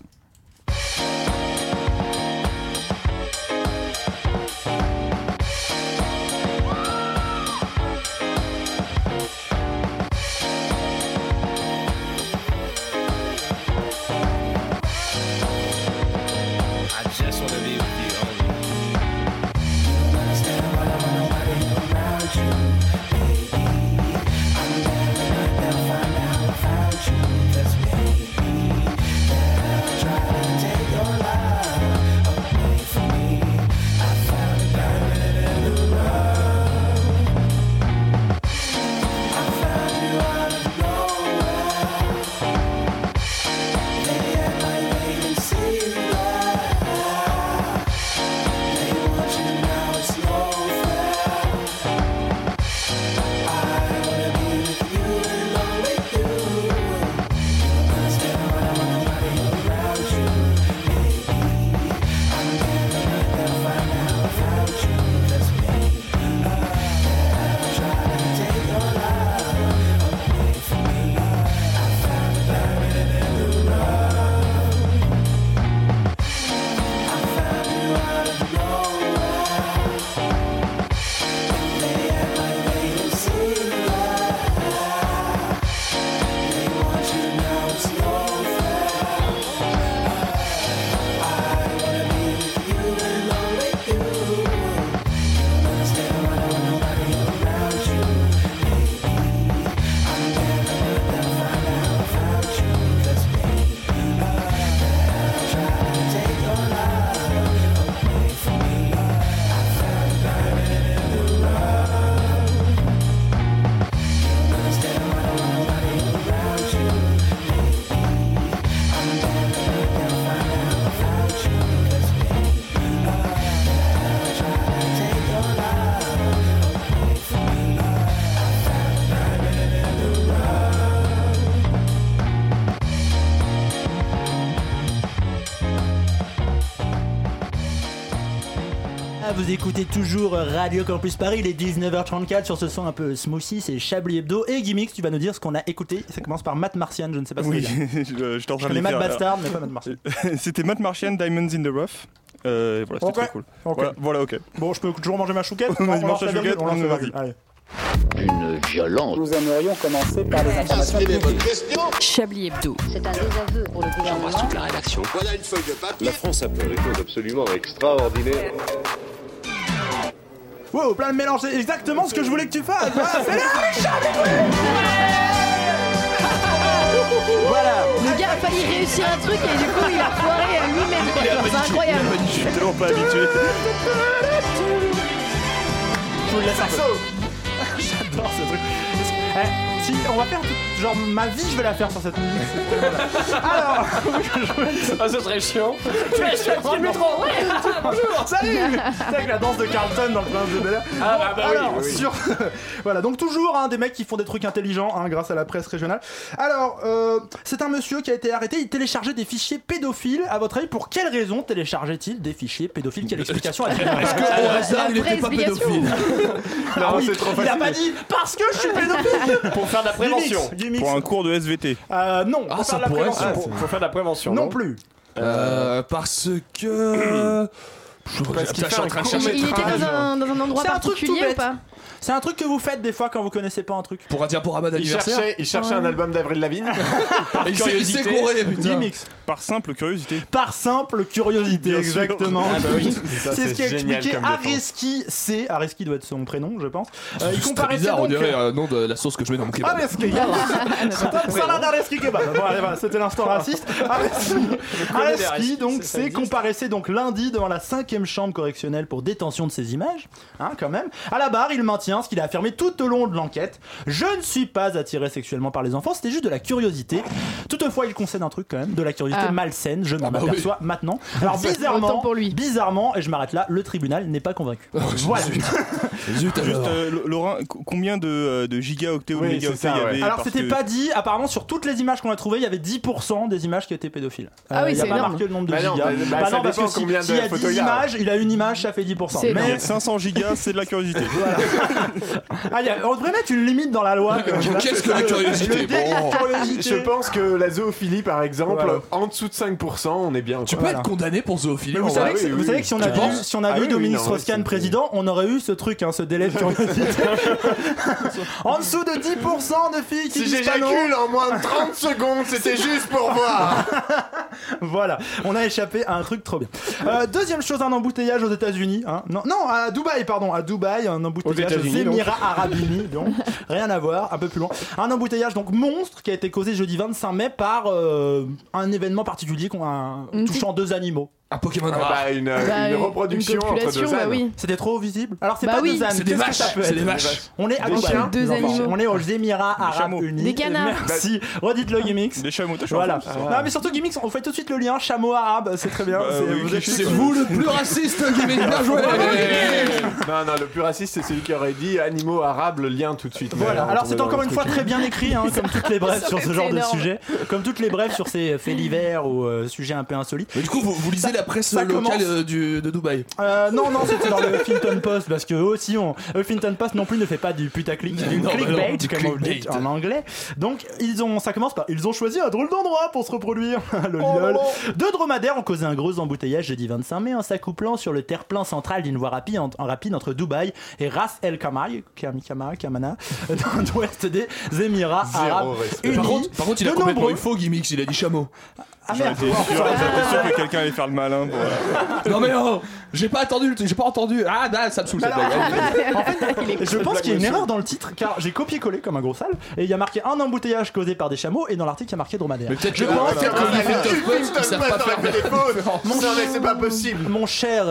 vous écoutez toujours Radio Campus Paris, il est 19h34 sur ce son un peu smoothie, c'est Chablis Hebdo et Gimmicks, tu vas nous dire ce qu'on a écouté, ça commence par Matt Martian, je ne sais pas ce que je t'en connais Matt Bastard, mais pas Matt Martian. C'était Matt Martian, Diamonds in the Rough. Voilà, c'était très cool. Okay. Voilà, ok. Bon, je peux toujours manger ma chouquette. On lance la chouquette. Une violence. Nous aimerions commencer par les informations publiques. Chablis Hebdo. C'est un désaveu pour le gouvernement. J'embrasse toute la rédaction. Voilà une feuille de papier. La France a fait des choses absolument extraordinaires. Wow, plein de mélanges. C'est exactement ce que je voulais que tu fasses. C'est là, Richard. Voilà. Le gars a failli réussir un truc et du coup il a foiré à lui-même. C'est incroyable. Je suis tellement pas habitué. Je vous laisse un peu. J'adore ce truc. Si on va faire tout, genre ma vie, je vais la faire sur cette musique. Alors, ah, ce serait chiant. Bonjour, salut. C'est avec la danse de Carlton dans le Prince de Bel-Air. Ah bah oui. Sur... voilà, donc toujours des mecs qui font des trucs intelligents grâce à la presse régionale. Alors, c'est un monsieur qui a été arrêté. Il téléchargeait des fichiers pédophiles. À votre avis, pour quelle raison téléchargeait-il des fichiers pédophiles? Quelle explication a-t-il? Est-ce qu'au hasard, il n'était pas pédophile? Non, c'est trop facile. Il a pas dit parce que je suis pédophile. Pour faire de la prévention. Du mix. Pour un cours de SVT. Non, pour faire de la prévention. Pour faire de la prévention. Non plus. Parce que. Je sais pas ce qu'il fait en train de chercher. Il était dans un endroit particulier ou pas? C'est un truc que vous faites des fois quand vous connaissez pas un truc. Pour un diaporama d'anniversaire. Il cherchait un album d'Avril Lavigne. Et il s'est couré, putain. Par simple curiosité. Exactement. Ah bah oui. C'est ce qui a expliqué Areski C. Areski doit être son prénom, je pense. Il comparait bizarre, donc... on dirait le nom de la sauce que je mets dans mon kebab. Areski. Salade Areski kebab. Bon, c'était l'instant raciste. Areski donc c'est comparaissait donc lundi devant la 5e chambre correctionnelle pour détention de ses images, quand même. À la barre, il maintient ce qu'il a affirmé tout au long de l'enquête. Je ne suis pas attiré sexuellement par les enfants, c'était juste de la curiosité. Toutefois, il concède un truc quand même, de la curiosité malsaine, je m'en aperçois maintenant. Alors bizarrement, et je m'arrête là, le tribunal n'est pas convaincu. Voilà. Juste, Laurent, combien de gigaoctets ou mégaoctets il y avait? Alors c'était pas dit, apparemment sur toutes les images qu'on a trouvées, il y avait 10% des images qui étaient pédophiles. Il n'y a pas marqué le nombre de gigas. Non, parce que s'il y a 10 images, il a une image, ça fait 10%. Mais 500 gigas, c'est de la curiosité. On devrait mettre une limite dans la loi. Qu'est-ce que la curiosité? Je pense que la zoophilie, par exemple, en dessous de 5%, on est bien. Tu peux être condamné pour zoophilie. Vous savez que si on avait eu Dominique Strauss-Kahn président, on aurait eu ce truc, ce délai de curiosité. En dessous de 10% de filles qui disent pas non. Si j'éjacule en moins de 30 secondes, c'était juste pour voir. Voilà, on a échappé à un truc trop bien. Deuxième chose, un embouteillage aux États-Unis. À Dubaï, pardon. À Dubaï, un embouteillage aux Émirats Arabes Unis. Donc rien à voir, un peu plus loin. Un embouteillage donc monstre qui a été causé jeudi 25 mai par un événement particulier touchant deux animaux. Un Pokémon rare. Une reproduction une entre deux ânes. C'était trop visible. Alors c'est pas deux ânes. C'est des vaches. On est à Dubaï. On est aux Émirats Arabes Unis. Des canards. Merci. Redites-le, Gimmicks. Des chameaux. Voilà. Non mais surtout Gimmicks, on fait tout de suite le lien chameau arabe. C'est très bien. C'est vous le plus raciste, Gimmicks. Bien joué. Non, le plus raciste c'est celui qui aurait dit animaux arabes. Le lien tout de suite. Voilà. Alors c'est encore une fois très bien écrit, comme toutes les brèves sur ce genre de sujet, comme toutes les brèves sur ces faits divers ou sujets un peu insolites. Du coup, vous lisez la presse locale de Dubaï. Non, c'était dans le Huffington Post parce que aussi Huffington Post non plus ne fait pas du putaclic, clickbait en anglais. Donc ils ont choisi un drôle d'endroit pour se reproduire. Deux dromadaires ont causé un gros embouteillage jeudi 25 mai en s'accouplant sur le terre-plein central d'une voie rapide entre Dubaï et Ras El Kamana dans l'ouest des Émirats Arabes Unis. Par contre, il a complètement eu faux, Gimmicks, il a dit chameau. J'aurais été sûr que quelqu'un allait faire le malin. Non mais j'ai pas entendu. Ça me saoule cette blague. En fait, je pense qu'il y a une erreur dans le titre car j'ai copié-collé comme un gros sale et il y a marqué un embouteillage causé par des chameaux et dans l'article il y a marqué dromadaire. Mais peut-être c'est pas possible. Mon cher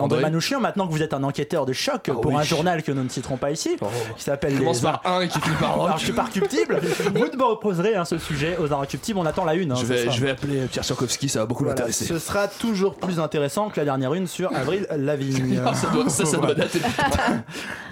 André Manoukian, maintenant que vous êtes un enquêteur de choc pour un journal que nous ne citerons pas ici, qui s'appelle commence par un et qui finit par Inrecuptible, vous me proposerez ce sujet aux Inrecuptibles. On attend la une. Je vais appeler Pierre Tchaikovsky, ça va beaucoup l'intéresser. Ce sera toujours plus intéressant que la dernière une sur Avril Lavigne. ça doit dater.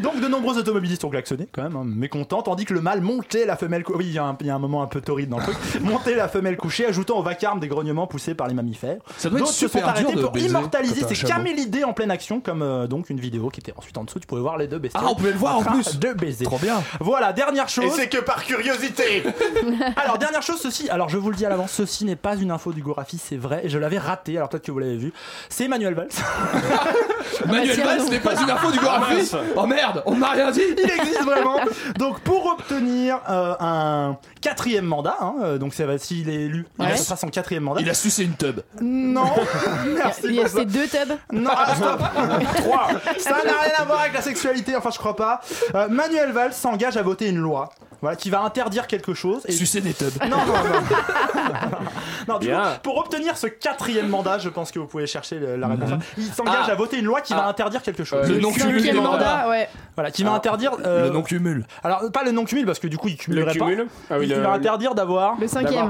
Donc de nombreux automobilistes ont klaxonné quand même, hein, mécontents, tandis que le mâle montait la femelle couchée. Oui, il y a un moment un peu torride dans le truc. Montait la femelle couchée, ajoutant au vacarme des grognements poussés par les mammifères. D'autres se sont arrêtés pour immortaliser ces camélidés en pleine action, comme donc une vidéo qui était ensuite en dessous. Tu pouvais voir les deux bestioles. Ah, on pouvait le voir en plus. Deux baisers. Trop bien. Voilà, dernière chose. Et c'est que par curiosité. Alors dernière chose, ceci. Alors je vous le dis à l'avance, ceci n'est pas une info du Gorafi, c'est vrai. Et je l'avais raté. Alors peut-être que vous l'avez vu. C'est Manuel Valls. Manuel Valls n'est pas une info du Gorafi. Oh merde, on m'a rien dit. Il existe vraiment. Donc pour obtenir un quatrième mandat, hein, donc ça va s'il est élu, il sera son quatrième mandat. Il a sucé une tub. Non. Il a sucé deux tubs. Non, stop. Trois. Ça n'a rien à voir avec la sexualité. Enfin, je crois pas. Manuel Valls s'engage à voter une loi. Voilà, qui va interdire quelque chose. Et... sucer des tubs. Non. Du coup, pour obtenir ce quatrième mandat, je pense que vous pouvez chercher la réponse. Il s'engage à voter une loi qui va interdire quelque chose. Le non-cumul des mandats. Ouais. Voilà, qui va interdire. Le non-cumul. Alors, pas le non-cumul, parce que du coup, il cumulerait pas. Ah, oui, il va interdire d'avoir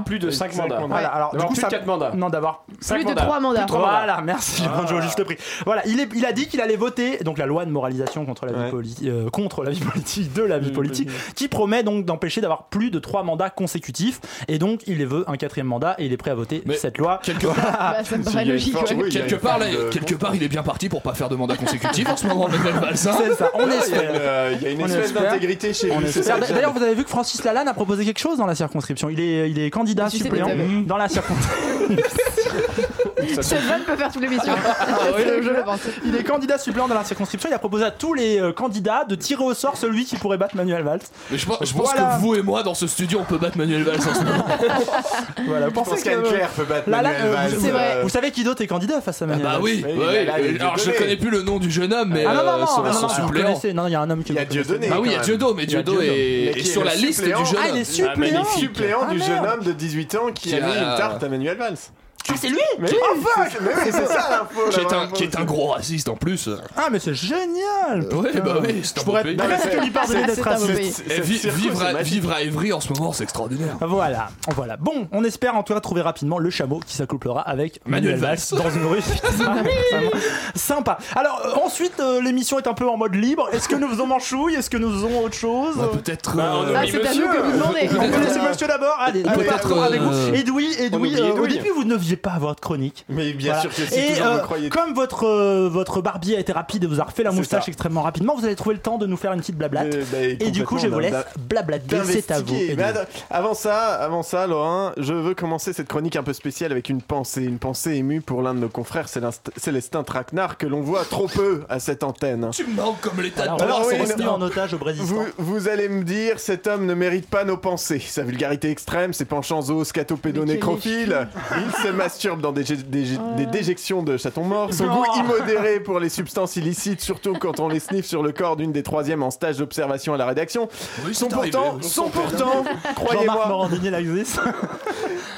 plus de 5 mandats. Voilà, alors, du coup, plus de 4 mandats. Non, d'avoir plus de 3 mandats. Voilà, merci. Je au juste prix. Voilà, il a dit qu'il allait voter donc la loi de moralisation contre la vie politique de la vie politique, qui promet donc d'empêcher d'avoir plus de 3 mandats consécutifs, et donc il les veut un 4e mandat et il est prêt à voter cette loi. Quelque part il est bien parti pour pas faire de mandat consécutif en ce moment. C'est ça, on espère. Il y a une espèce d'intégrité chez lui. D'ailleurs, vous avez vu que Francis Lalanne a proposé quelque chose dans la circonscription. Il est candidat suppléant dans la circonscription. Cette vanne peut faire toute l'émission. Il est candidat suppléant dans la circonscription. Il a proposé à tous les candidats de tirer au sort celui qui pourrait battre Manuel Valls. Mais je pense que vous et moi dans ce studio on peut battre Manuel Valls en ce moment. Voilà, vous pensez qu'Anne Claire peut battre Manuel Valls. C'est vrai. Vous savez qui d'autre est candidat face à Manuel Valls? Bah oui. Alors je connais plus le nom du jeune homme, mais son suppléant. Non, il y a un homme qui. Il y a Dieudonné. Ah oui, il y a Dieudonné, mais Dieudonné est sur la liste du jeune homme. Ah, il est suppléant du jeune homme de 18 ans qui a mis une tarte à Manuel Valls. Ah, c'est lui! Mais c'est ça l'info! Qui est un gros raciste en plus! Ah, mais c'est génial! Oui, c'est un beau pays! Vivre à Évry en ce moment, c'est extraordinaire! Voilà. Bon, on espère en tout cas trouver rapidement le chameau qui s'accouplera avec Manuel Valls dans une rue. Sympa! Alors, ensuite, l'émission est un peu en mode libre. Est-ce que nous faisons Manchouille? Est-ce que nous faisons autre chose? Peut-être. C'est à nous que vous demandez! Vous connaissez monsieur d'abord? Allez, peut-être avec vous! Edoui, au début, vous ne viez pas à votre chronique. Mais bien sûr que si, toujours vous croyez. Comme votre barbier a été rapide et vous a refait la moustache extrêmement rapidement, vous allez trouver le temps de nous faire une petite blablate. Et du coup, je vous laisse blablater, c'est à vous. Avant ça, Laurent, je veux commencer cette chronique un peu spéciale avec une pensée émue pour l'un de nos confrères, Célestin Traquenard, que l'on voit trop peu à cette antenne. Tu me manques comme l'état de droit sont restés en otage au Brésil. Vous allez me dire, cet homme ne mérite pas nos pensées. Sa vulgarité extrême, ses penchants zoos scatopédo-nécrophiles. Se masturbe dans des déjections de chatons morts. Son goût immodéré pour les substances illicites, surtout quand on les sniffe sur le corps d'une des troisièmes en stage d'observation à la rédaction. Oui, sont pourtant, croyez-moi,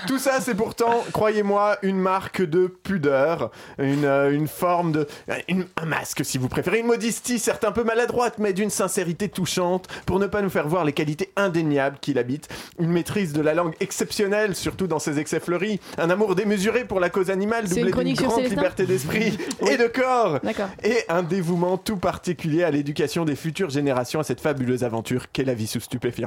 tout ça c'est pourtant, croyez-moi, une marque de pudeur, une forme de, un masque si vous préférez, une modestie certes un peu maladroite mais d'une sincérité touchante pour ne pas nous faire voir les qualités indéniables qu'il habite, une maîtrise de la langue exceptionnelle, surtout dans ses excès fleuris, un amour démesuré pour la cause animale, doublé d'une grande liberté d'esprit et de corps. D'accord. Et un dévouement tout particulier à l'éducation des futures générations à cette fabuleuse aventure qu'est la vie sous stupéfiant.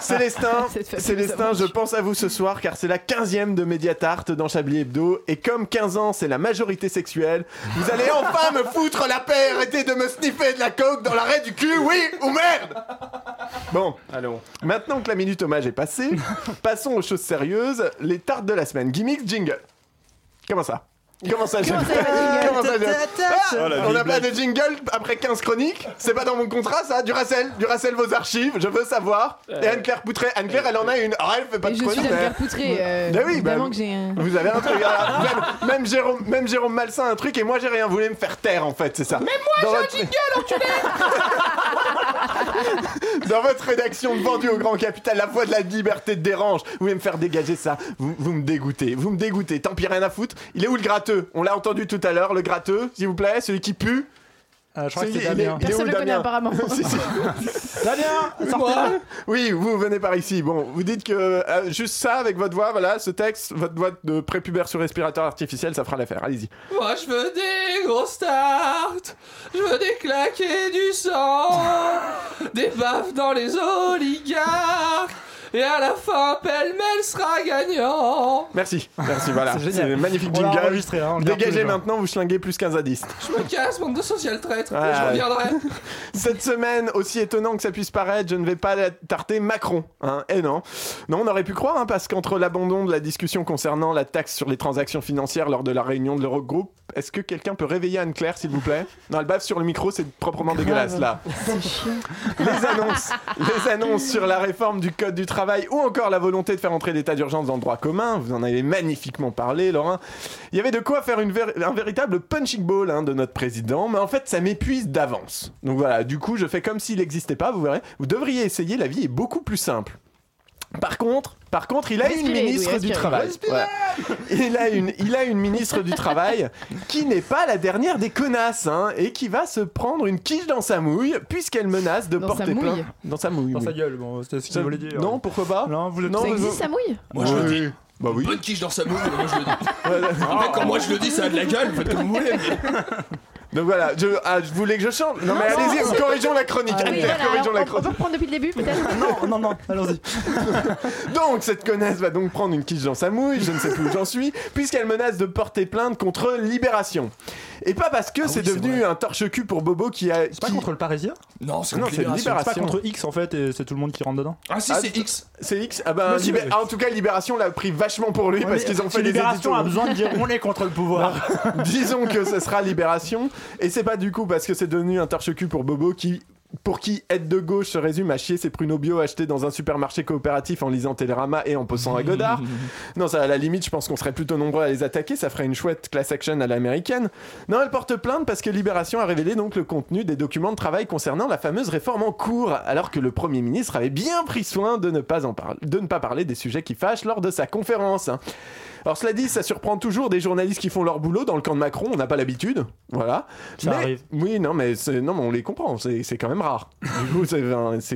Célestin, je pense à vous ce soir car c'est la 15e de Mediatart dans Chablis Hebdo et comme 15 ans c'est la majorité sexuelle, vous allez enfin me foutre la paix, arrêtez de me sniffer de la coke dans l'arrêt du cul, oui ou merde. Bon, allons. Maintenant que la minute hommage est passée, passons aux choses sérieuses, les tartes de la semaine. Gimmicks, jingle. Comment ça on n'a pas de jingle après 15 chroniques. C'est pas dans mon contrat ça. Duracell vos archives. Je veux savoir. Et Anne-Claire Poutré. Anne-Claire elle en a une. Elle fait pas de chronique. Je suis Anne-Claire Poutré. Que j'ai un... Vous avez un truc. Même Jérôme Malsain un truc. Et moi j'ai rien. Vous voulez me faire taire en fait. C'est ça. Mais moi j'ai un jingle enculé. Dans votre rédaction vendue au grand capital, la voix de la liberté te dérange. Vous voulez me faire dégager ça. Vous me dégoûtez. Tant pis, rien à foutre. Il est où le gratteux? On l'a entendu tout à l'heure, le gratteux, s'il vous plaît, celui qui pue. Je crois que c'est Damien. Personne ne le connaît apparemment. Damien, sortez-là. Oui, vous venez par ici. Bon, vous dites que juste ça avec votre voix, voilà, ce texte, votre voix de prépubère sur respirateur artificiel, ça fera l'affaire. Allez-y. Moi, je veux des grosses tartes, je veux des claquets du sang, des baffes dans les oligarques. Et à la fin, pêle-mêle sera gagnant. Merci, voilà. C'est génial. C'est magnifique jingle. Enregistré, hein, dégagez maintenant, vous schlinguez plus 15 à 10. Je me casse, bande de social traître, je reviendrai. Cette semaine, aussi étonnant que ça puisse paraître, je ne vais pas tarter Macron. Hein. Eh non. Non, on aurait pu croire, hein, parce qu'entre l'abandon de la discussion concernant la taxe sur les transactions financières lors de la réunion de l'Eurogroupe, est-ce que quelqu'un peut réveiller Anne-Claire, s'il vous plaît ? Non, elle bave sur le micro, c'est proprement dégueulasse, là. C'est chiant. Les annonces sur la réforme du Code du travail, ou encore la volonté de faire entrer l'état d'urgence dans le droit commun, vous en avez magnifiquement parlé, Laurent. Il y avait de quoi faire un véritable punching ball, hein, de notre président, mais en fait ça m'épuise d'avance. Donc voilà, du coup je fais comme s'il n'existait pas, vous verrez, vous devriez essayer, la vie est beaucoup plus simple. Par contre, il a une ministre du travail. Voilà. Il a une ministre du travail qui n'est pas la dernière des connasses, hein, et qui va se prendre une quiche dans sa mouille puisqu'elle menace de porter plainte. Dans sa mouille. Dans sa gueule, bon, c'était ce qu'il voulait dire. Non, pourquoi pas ? Non, vous le dites. Ça existe, sa mouille ? Moi, je le dis. Bah oui. Bonne quiche dans sa mouille, moi je le dis. En fait, quand moi je le dis, ça a de la gueule, faites comme vous voulez. Donc voilà, je voulais que je chante. Non, mais allez-y, corrigeons la chronique. Oui, voilà, corrigeons la chronique. On peut reprendre depuis le début, peut-être. Non, allons-y. Donc, cette connasse va donc prendre une quiche dans sa mouille, je ne sais plus où j'en suis, puisqu'elle menace de porter plainte contre Libération. Et pas parce que c'est devenu un torche-cul pour Bobo qui a... C'est pas contre le Parisien ? Non, c'est contre Libération. C'est pas contre X, en fait, et c'est tout le monde qui rentre dedans. Ah si, c'est X. C'est X ? Ah ben, en tout cas, Libération l'a pris vachement pour lui, parce qu'ils ont fait des éditos. Libération a besoin de dire on est contre le pouvoir. Disons que ce sera Libération. Et c'est pas du coup parce que c'est devenu un torche-cul pour Bobo pour qui être de gauche se résume à chier ses pruneaux bio achetés dans un supermarché coopératif en lisant Télérama et en posant à Godard. Non, ça, à la limite, je pense qu'on serait plutôt nombreux à les attaquer, ça ferait une chouette class action à l'américaine. Non, elle porte plainte parce que Libération a révélé donc le contenu des documents de travail concernant la fameuse réforme en cours, alors que le Premier ministre avait bien pris soin de ne pas parler des sujets qui fâchent lors de sa conférence. Alors cela dit, ça surprend toujours des journalistes qui font leur boulot. Dans le camp de Macron, on n'a pas l'habitude, voilà. Ça arrive. Oui, mais on les comprend. C'est quand même rare. Du coup, c'est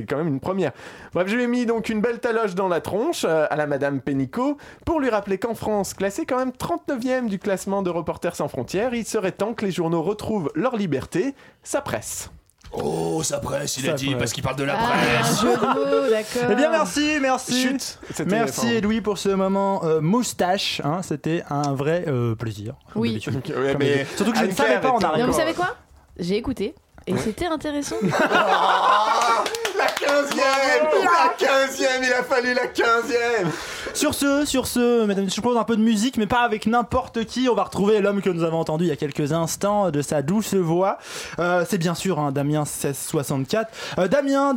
quand même une première. Bref, je lui ai mis donc une belle taloche dans la tronche à la Madame Pénicaud pour lui rappeler qu'en France, classée quand même 39e du classement de Reporters sans frontières, il serait temps que les journaux retrouvent leur liberté. Ça presse. Oh, sa presse, il a dit, parce qu'il parle de la presse. D'accord. Eh bien, merci. Chut, merci Edoui pour ce moment moustache. Hein, c'était un vrai plaisir. Oui. Mais surtout que je ne savais pas en arrivant. Vous savez quoi ? J'ai écouté et c'était intéressant. La 15e, il a fallu la 15e. Sur ce, mesdames, je propose un peu de musique, mais pas avec n'importe qui. On va retrouver l'homme que nous avons entendu il y a quelques instants, de sa douce voix. C'est bien sûr, hein, Damien 1664. Damien,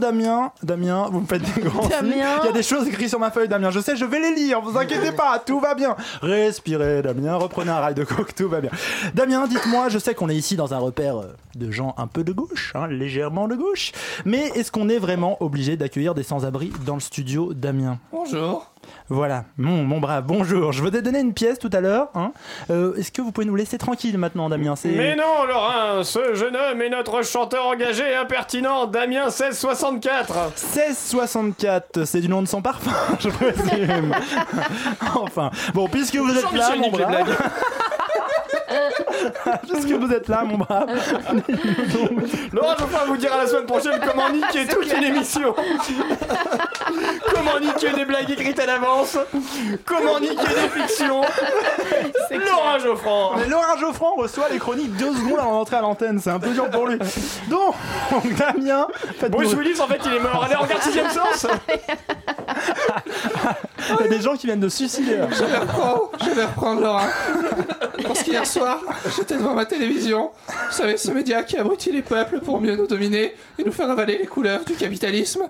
vous me faites des grands signes. Il y a des choses écrites sur ma feuille, Damien. Je sais, je vais les lire, vous inquiétez pas, tout va bien. Respirez, Damien, reprenez un rail de coke, tout va bien. Damien, dites-moi, je sais qu'on est ici dans un repère de gens un peu de gauche, hein, légèrement de gauche, mais est-ce qu'on est vraiment obligé d'accueillir des sans-abri dans le studio, Damien ? Bonjour. Voilà, mon brave, bonjour. Je vous ai donné une pièce tout à l'heure, hein. Est-ce que vous pouvez nous laisser tranquille maintenant, Damien ? Mais non, Laurent, ce jeune homme est notre chanteur engagé et impertinent, Damien 1664. 1664, c'est du nom de son parfum, je présume. Enfin, bon, puisque vous êtes là, mon brave... Puisque vous êtes là, mon brave. Laurent, je ne peux pas vous dire à la semaine prochaine comment niquer toute une émission. Comment niquer des blagues écrites à l'avance. Comment niquer des fictions. Laurent Geoffrand. Mais Laurent Geoffrand reçoit les chroniques 2 secondes avant d'entrer à l'antenne. C'est un peu dur pour lui. Donc, Damien. Bruce Willis, en fait, il est mort. Allez, regarde 6ème sens. Il y a des gens qui viennent de suicider. Je vais reprendre Laurent. Parce qu'hier soir, j'étais devant ma télévision. Vous savez, ce média qui abrutit les peuples pour mieux nous dominer et nous faire avaler les couleurs du capitalisme.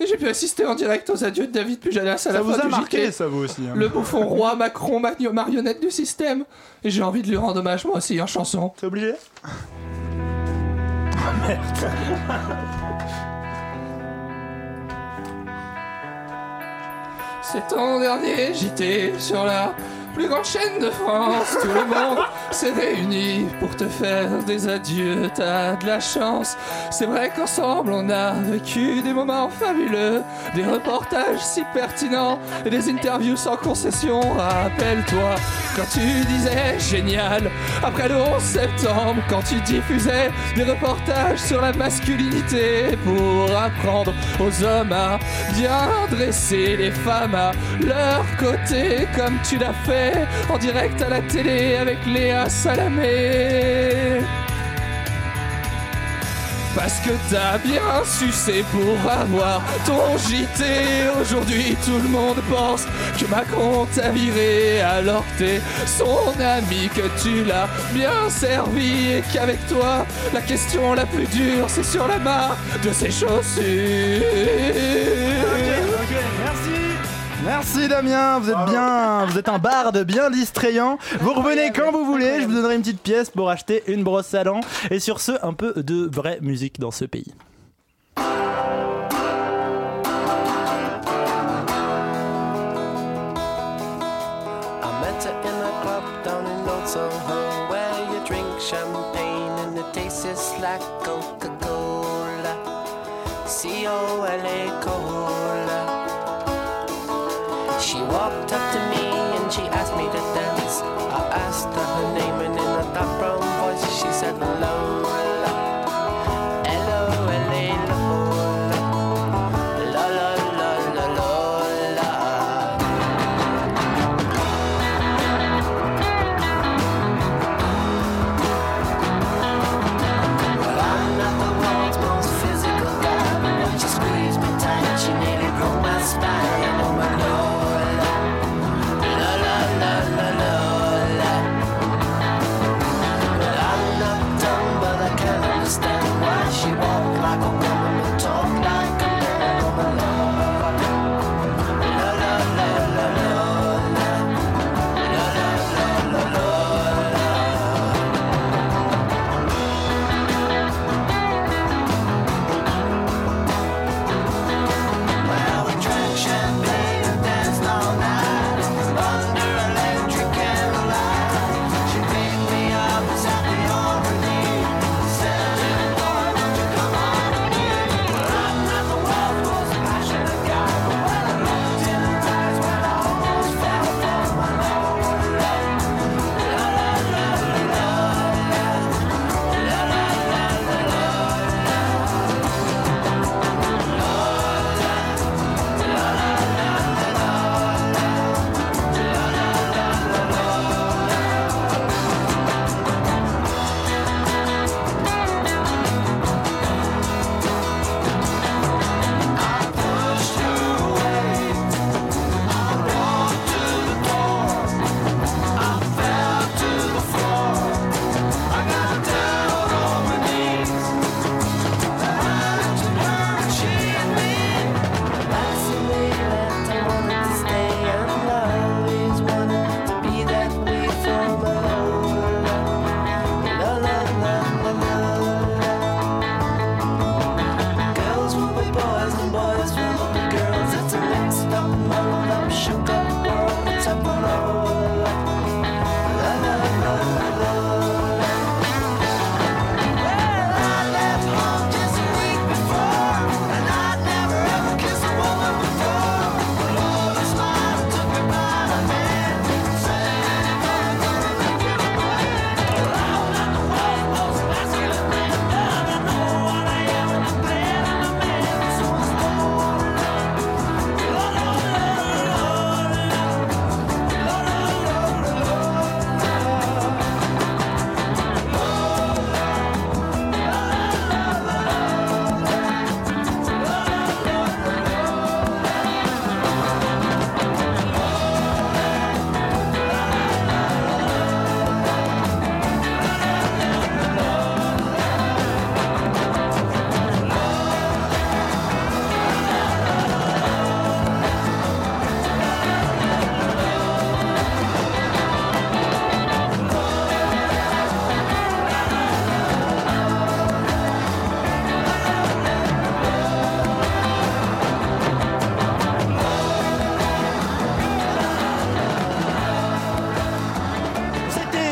Et j'ai pu assister en direct aux adieux de David Pujadas à la fin du JT. Ça vous aussi, hein. Le bouffon roi, Macron, marionnette du système. Et j'ai envie de lui rendre hommage, moi aussi, en chanson. T'es obligé ? Oh merde. C'est ton dernier JT sur la... plus grande chaîne de France, tout le monde s'est réuni pour te faire des adieux, t'as de la chance. C'est vrai qu'ensemble on a vécu des moments fabuleux, des reportages si pertinents et des interviews sans concession. Rappelle-toi quand tu disais génial après le 11 septembre, quand tu diffusais des reportages sur la masculinité pour apprendre aux hommes à bien dresser les femmes à leur côté, comme tu l'as fait en direct à la télé avec Léa Salamé. Parce que t'as bien sucé pour avoir ton JT. Aujourd'hui tout le monde pense que Macron t'a viré, alors t'es son ami, que tu l'as bien servi et qu'avec toi la question la plus dure c'est sur la marque de ses chaussures. Ok, merci. Merci Damien, vous êtes bien, vous êtes un barde bien distrayant. Vous revenez quand vous voulez, je vous donnerai une petite pièce pour acheter une brosse à dents. Et sur ce, un peu de vraie musique dans ce pays. She walked up to me and she asked me to dance. I asked her her name and in a dark brown voice she said hello, hello, hello, la la la la la la. Well, I'm not the world's most physical guy, but she squeezed me tight and she nearly broke my spine. La la la la la la.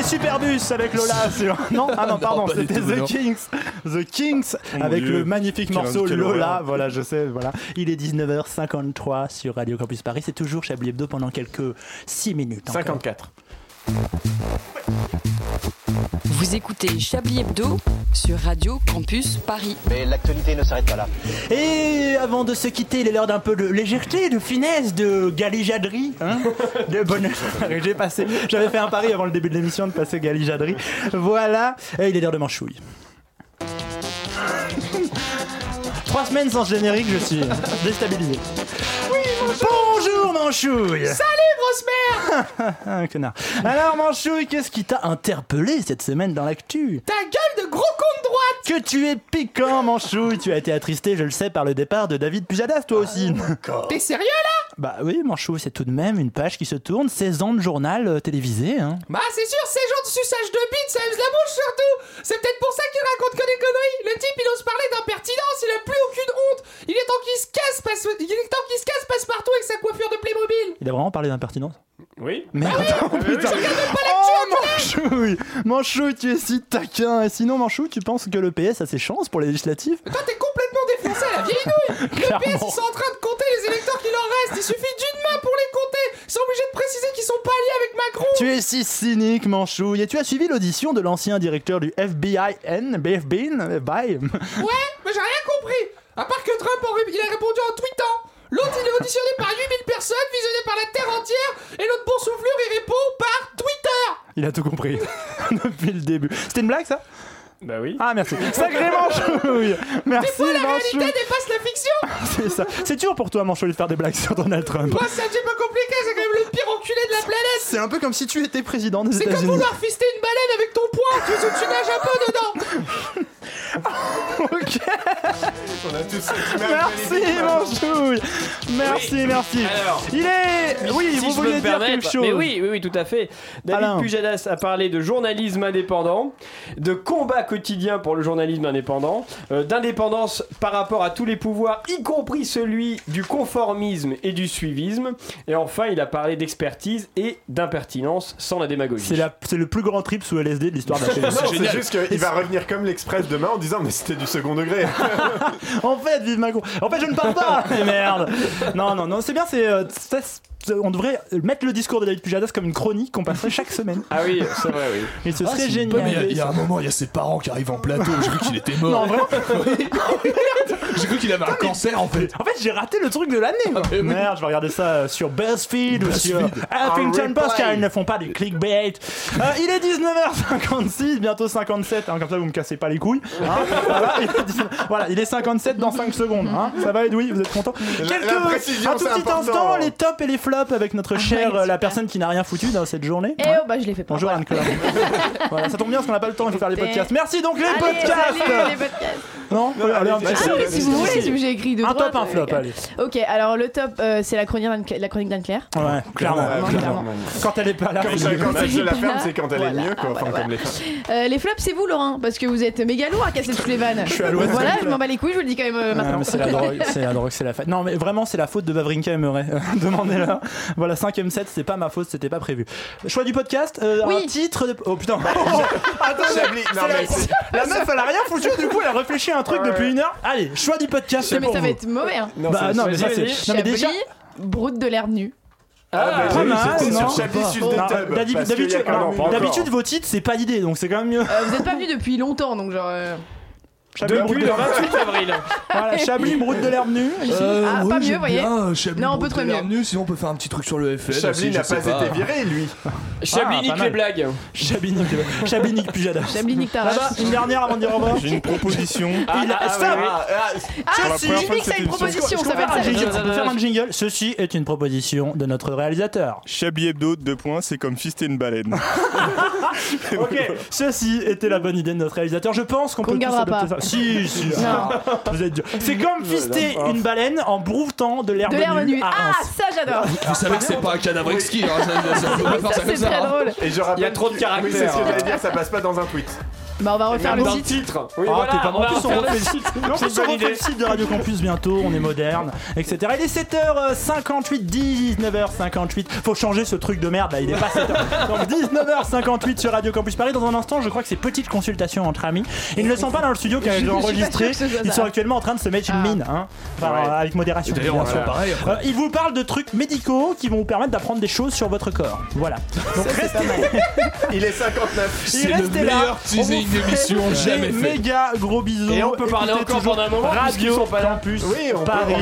Superbus avec Lola sur... Non, ah non, pardon, non, c'était tout, The Kings avec le magnifique morceau Lola. Voilà, je sais, voilà. Il est 19h53 sur Radio Campus Paris. C'est toujours Chablis Hebdo pendant quelques 6 minutes. 54. Vous écoutez Chablis Hebdo sur Radio Campus Paris. Mais l'actualité ne s'arrête pas là. Et avant de se quitter, il est l'heure d'un peu de légèreté, de finesse, de galéjaderie, hein, de bonheur. J'avais fait un pari avant le début de l'émission de passer galéjaderie. Voilà, et il est l'heure de Manchouille. 3 semaines sans générique, je suis déstabilisé. Oui, bonjour Manchouille. Salut un connard. Alors Manchouille, qu'est-ce qui t'a interpellé cette semaine dans l'actu ? Ta gueule de gros con de droite ! Que tu es piquant Manchouille, tu as été attristé, je le sais, par le départ de David Pujadas, toi aussi. T'es sérieux là ? Bah oui Manchouille, c'est tout de même une page qui se tourne, 16 ans de journal télévisé. Hein. Bah c'est sûr, 16 ans de suçage de bite, ça use la bouche surtout. C'est peut-être pour ça qu'il raconte que des conneries. Le type il ose parler d'impertinence, il a plus aucune honte. Il est temps qu'il se casse partout avec sa coiffure de Playmobil. Il a vraiment parlé d'impertinence ? Oui. Merde. Ah oui, putain. Manchouille, Manchouille, tu es si taquin. Et sinon, Manchouille, tu penses que le PS a ses chances pour les législatives ? Mais toi, t'es complètement défoncé à la vieille nouille. Le PS, ils sont en train de compter les électeurs qui leur restent. Il suffit d'une main pour les compter. Ils sont obligés de préciser qu'ils sont pas liés avec Macron. Tu es si cynique, Manchouille. Et tu as suivi l'audition de l'ancien directeur du FBI. Ouais, mais j'ai rien compris. À part que Trump, il a répondu en tweetant. L'autre, il est auditionné par 8000 personnes, visionné par la Terre entière, et notre bon soufflure, il répond par Twitter. Il a tout compris, depuis le début. C'était une blague, ça ? Bah oui. Ah, merci. Sacré Manchouille. Merci, des fois, la Manchouille. Réalité dépasse la fiction. C'est ça. C'est dur pour toi, Manchouille, de faire des blagues sur Donald Trump. Moi, c'est un petit peu compliqué, c'est quand même le pire enculé de la planète. C'est un peu comme si tu étais président des États-Unis. C'est comme vouloir fister une baleine avec ton poing, tu nages un peu dedans. Ok. On a tous Merci Manchouille. Alors, il est... Oui, si vous voulez dire quelque chose. Mais oui, tout à fait. David Pujadas a parlé de journalisme indépendant, de combat quotidien pour le journalisme indépendant, d'indépendance par rapport à tous les pouvoirs, y compris celui du conformisme et du suivisme. Et enfin, il a parlé d'expertise et d'impertinence sans la démagogie. C'est le plus grand trip sous LSD de l'histoire de la chaîne. C'est juste qu'il va revenir comme l'Express demain en disant mais c'était du second degré. En fait, vive Macron. En fait, je ne parle pas. Mais merde. Non, c'est bien, on devrait mettre le discours de David Pujadas comme une chronique qu'on passerait chaque semaine. Ah oui, c'est vrai, oui. Et ce serait génial. Il y a un moment, il y a ses parents qui arrivent en plateau. J'ai cru qu'il était mort. Non, vraiment. J'ai cru qu'il avait un cancer, en fait. En fait, j'ai raté le truc de l'année. Merde, je vais regarder ça sur BuzzFeed ou sur Huffington Post, car ils ne font pas des clickbait. Il est 19h56, bientôt 57. Hein, comme ça, vous me cassez pas les couilles. Hein, voilà, il est 57 dans 5 secondes. Hein. Ça va, Edoui, vous êtes contents ? Un tout petit instant, les tops et les flops. Avec notre chère la personne qui n'a rien foutu dans cette journée. Eh oh bah je l'ai fait pas. Bonjour Anne-Claude. Voilà, ça tombe bien parce qu'on n'a pas le temps, il faut faire les podcasts. Merci donc les podcasts. Non, allez, un petit si vous voulez, si j'ai écrit de droite. Un top, un flop, allez. Ok, alors le top, c'est la chronique d'Anne-Claire. Ouais, clairement. Quand elle est pas là. Quand je la ferme, c'est quand elle est mieux quoi. Les flops, c'est vous Laurent, parce que vous êtes méga lourd à casser toutes les vannes. Je suis à l'ouest. Voilà, je m'en bats les couilles, je vous le dis quand même maintenant. C'est la faute. Non mais vraiment c'est la faute de Wawrinka et Murray. Demandez-la. Voilà, 5ème set, c'est pas ma faute, c'était pas prévu. Choix du podcast, un titre de... Oh putain. Attends, la meuf elle a rien foutu, du coup elle a réfléchi à un truc depuis une heure. Allez, choix du podcast, c'est pour vous. Mais ça va être mauvais hein. Bah non, mais ça c'est... Non mais déjà... Brute de l'air nue. Ah, pas mal, non. D'habitude vos titres c'est pas l'idée, donc c'est quand même mieux. Vous êtes pas venus depuis longtemps, donc genre... Depuis le 28 avril. Voilà, Chablis broute de l'herbe nue. Ah, oui, pas mieux, vous voyez. Non, on peut trop mieux. Sinon, on peut faire un petit truc sur le FN. Chablis n'a pas été viré, lui. Chablis nique les blagues. Chablis nique Pujadas. Chablis nique Taras. Une dernière avant de dire au revoir. J'ai une proposition. Ceci est une proposition. On peut faire un jingle. Ceci est une proposition de notre réalisateur. Chablis Hebdo, 2 points, c'est comme fister une baleine. Ok, ceci était la bonne idée de notre réalisateur. Je pense qu'on peut tous adopter ça. Si. Vous êtes dur. C'est comme fister une baleine en brouvetant de l'herbe nue à Reims. Ah, ça j'adore. Vous savez que c'est pas un cadavre exquis. Ça, c'est très drôle. Il y a trop de caractères. Oui, c'est ce que j'allais dire, ça passe pas dans un tweet. Bah on va refaire le site. Titre. Oui, voilà, t'es pas on plus, on refait le site. On refait le site de Radio Campus bientôt, on est moderne, etc. Il est 7h58, 19h58. Faut changer ce truc de merde là, il est pas 7h. Donc 19h58 sur Radio Campus Paris. Dans un instant, je crois que c'est petite consultation entre amis. Ils ne le sont pas dans le studio car ils ont enregistré. Ils sont actuellement en train de se mettre une mine, hein. Enfin, avec modération. Ils vous parlent de trucs médicaux qui vont vous permettre d'apprendre des choses sur votre corps. Voilà. Donc restez. Il est 59. C'est le meilleur teasing d'émission jamais fait. Méga gros bisous. Et on peut parler encore pendant un moment. Radio Campus Paris.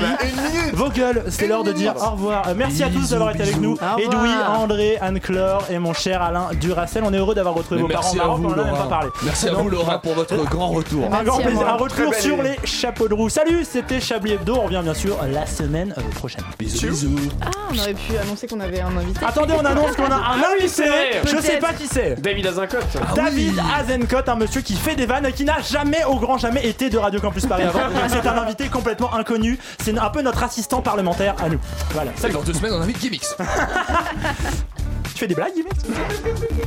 Vos gueules, c'est l'heure de dire au revoir. Merci à tous d'avoir été avec nous. Edoui, André, Anne-Claure et mon cher Alain Duracell. On est heureux d'avoir retrouvé vos parents au Maroc. On en a même pas parlé. Merci à vous Laura pour votre grand retour. Un grand plaisir. Un retour sur les chapeaux de roue. Salut, c'était Chablis Hebdo. On revient bien sûr la semaine prochaine. Bisous. Bisous. Ah, on aurait pu annoncer qu'on avait un invité. Attendez, on annonce qu'on a un invité. Je sais pas qui c'est. David Azencott. David Azencott, un monsieur qui fait des vannes et qui n'a jamais, au grand jamais, été de Radio Campus Paris avant. C'est un invité complètement inconnu. C'est un peu notre assistant parlementaire à nous. Voilà. Dans 2 semaines, on invite Guimix. Tu fais des blagues, Guimix ?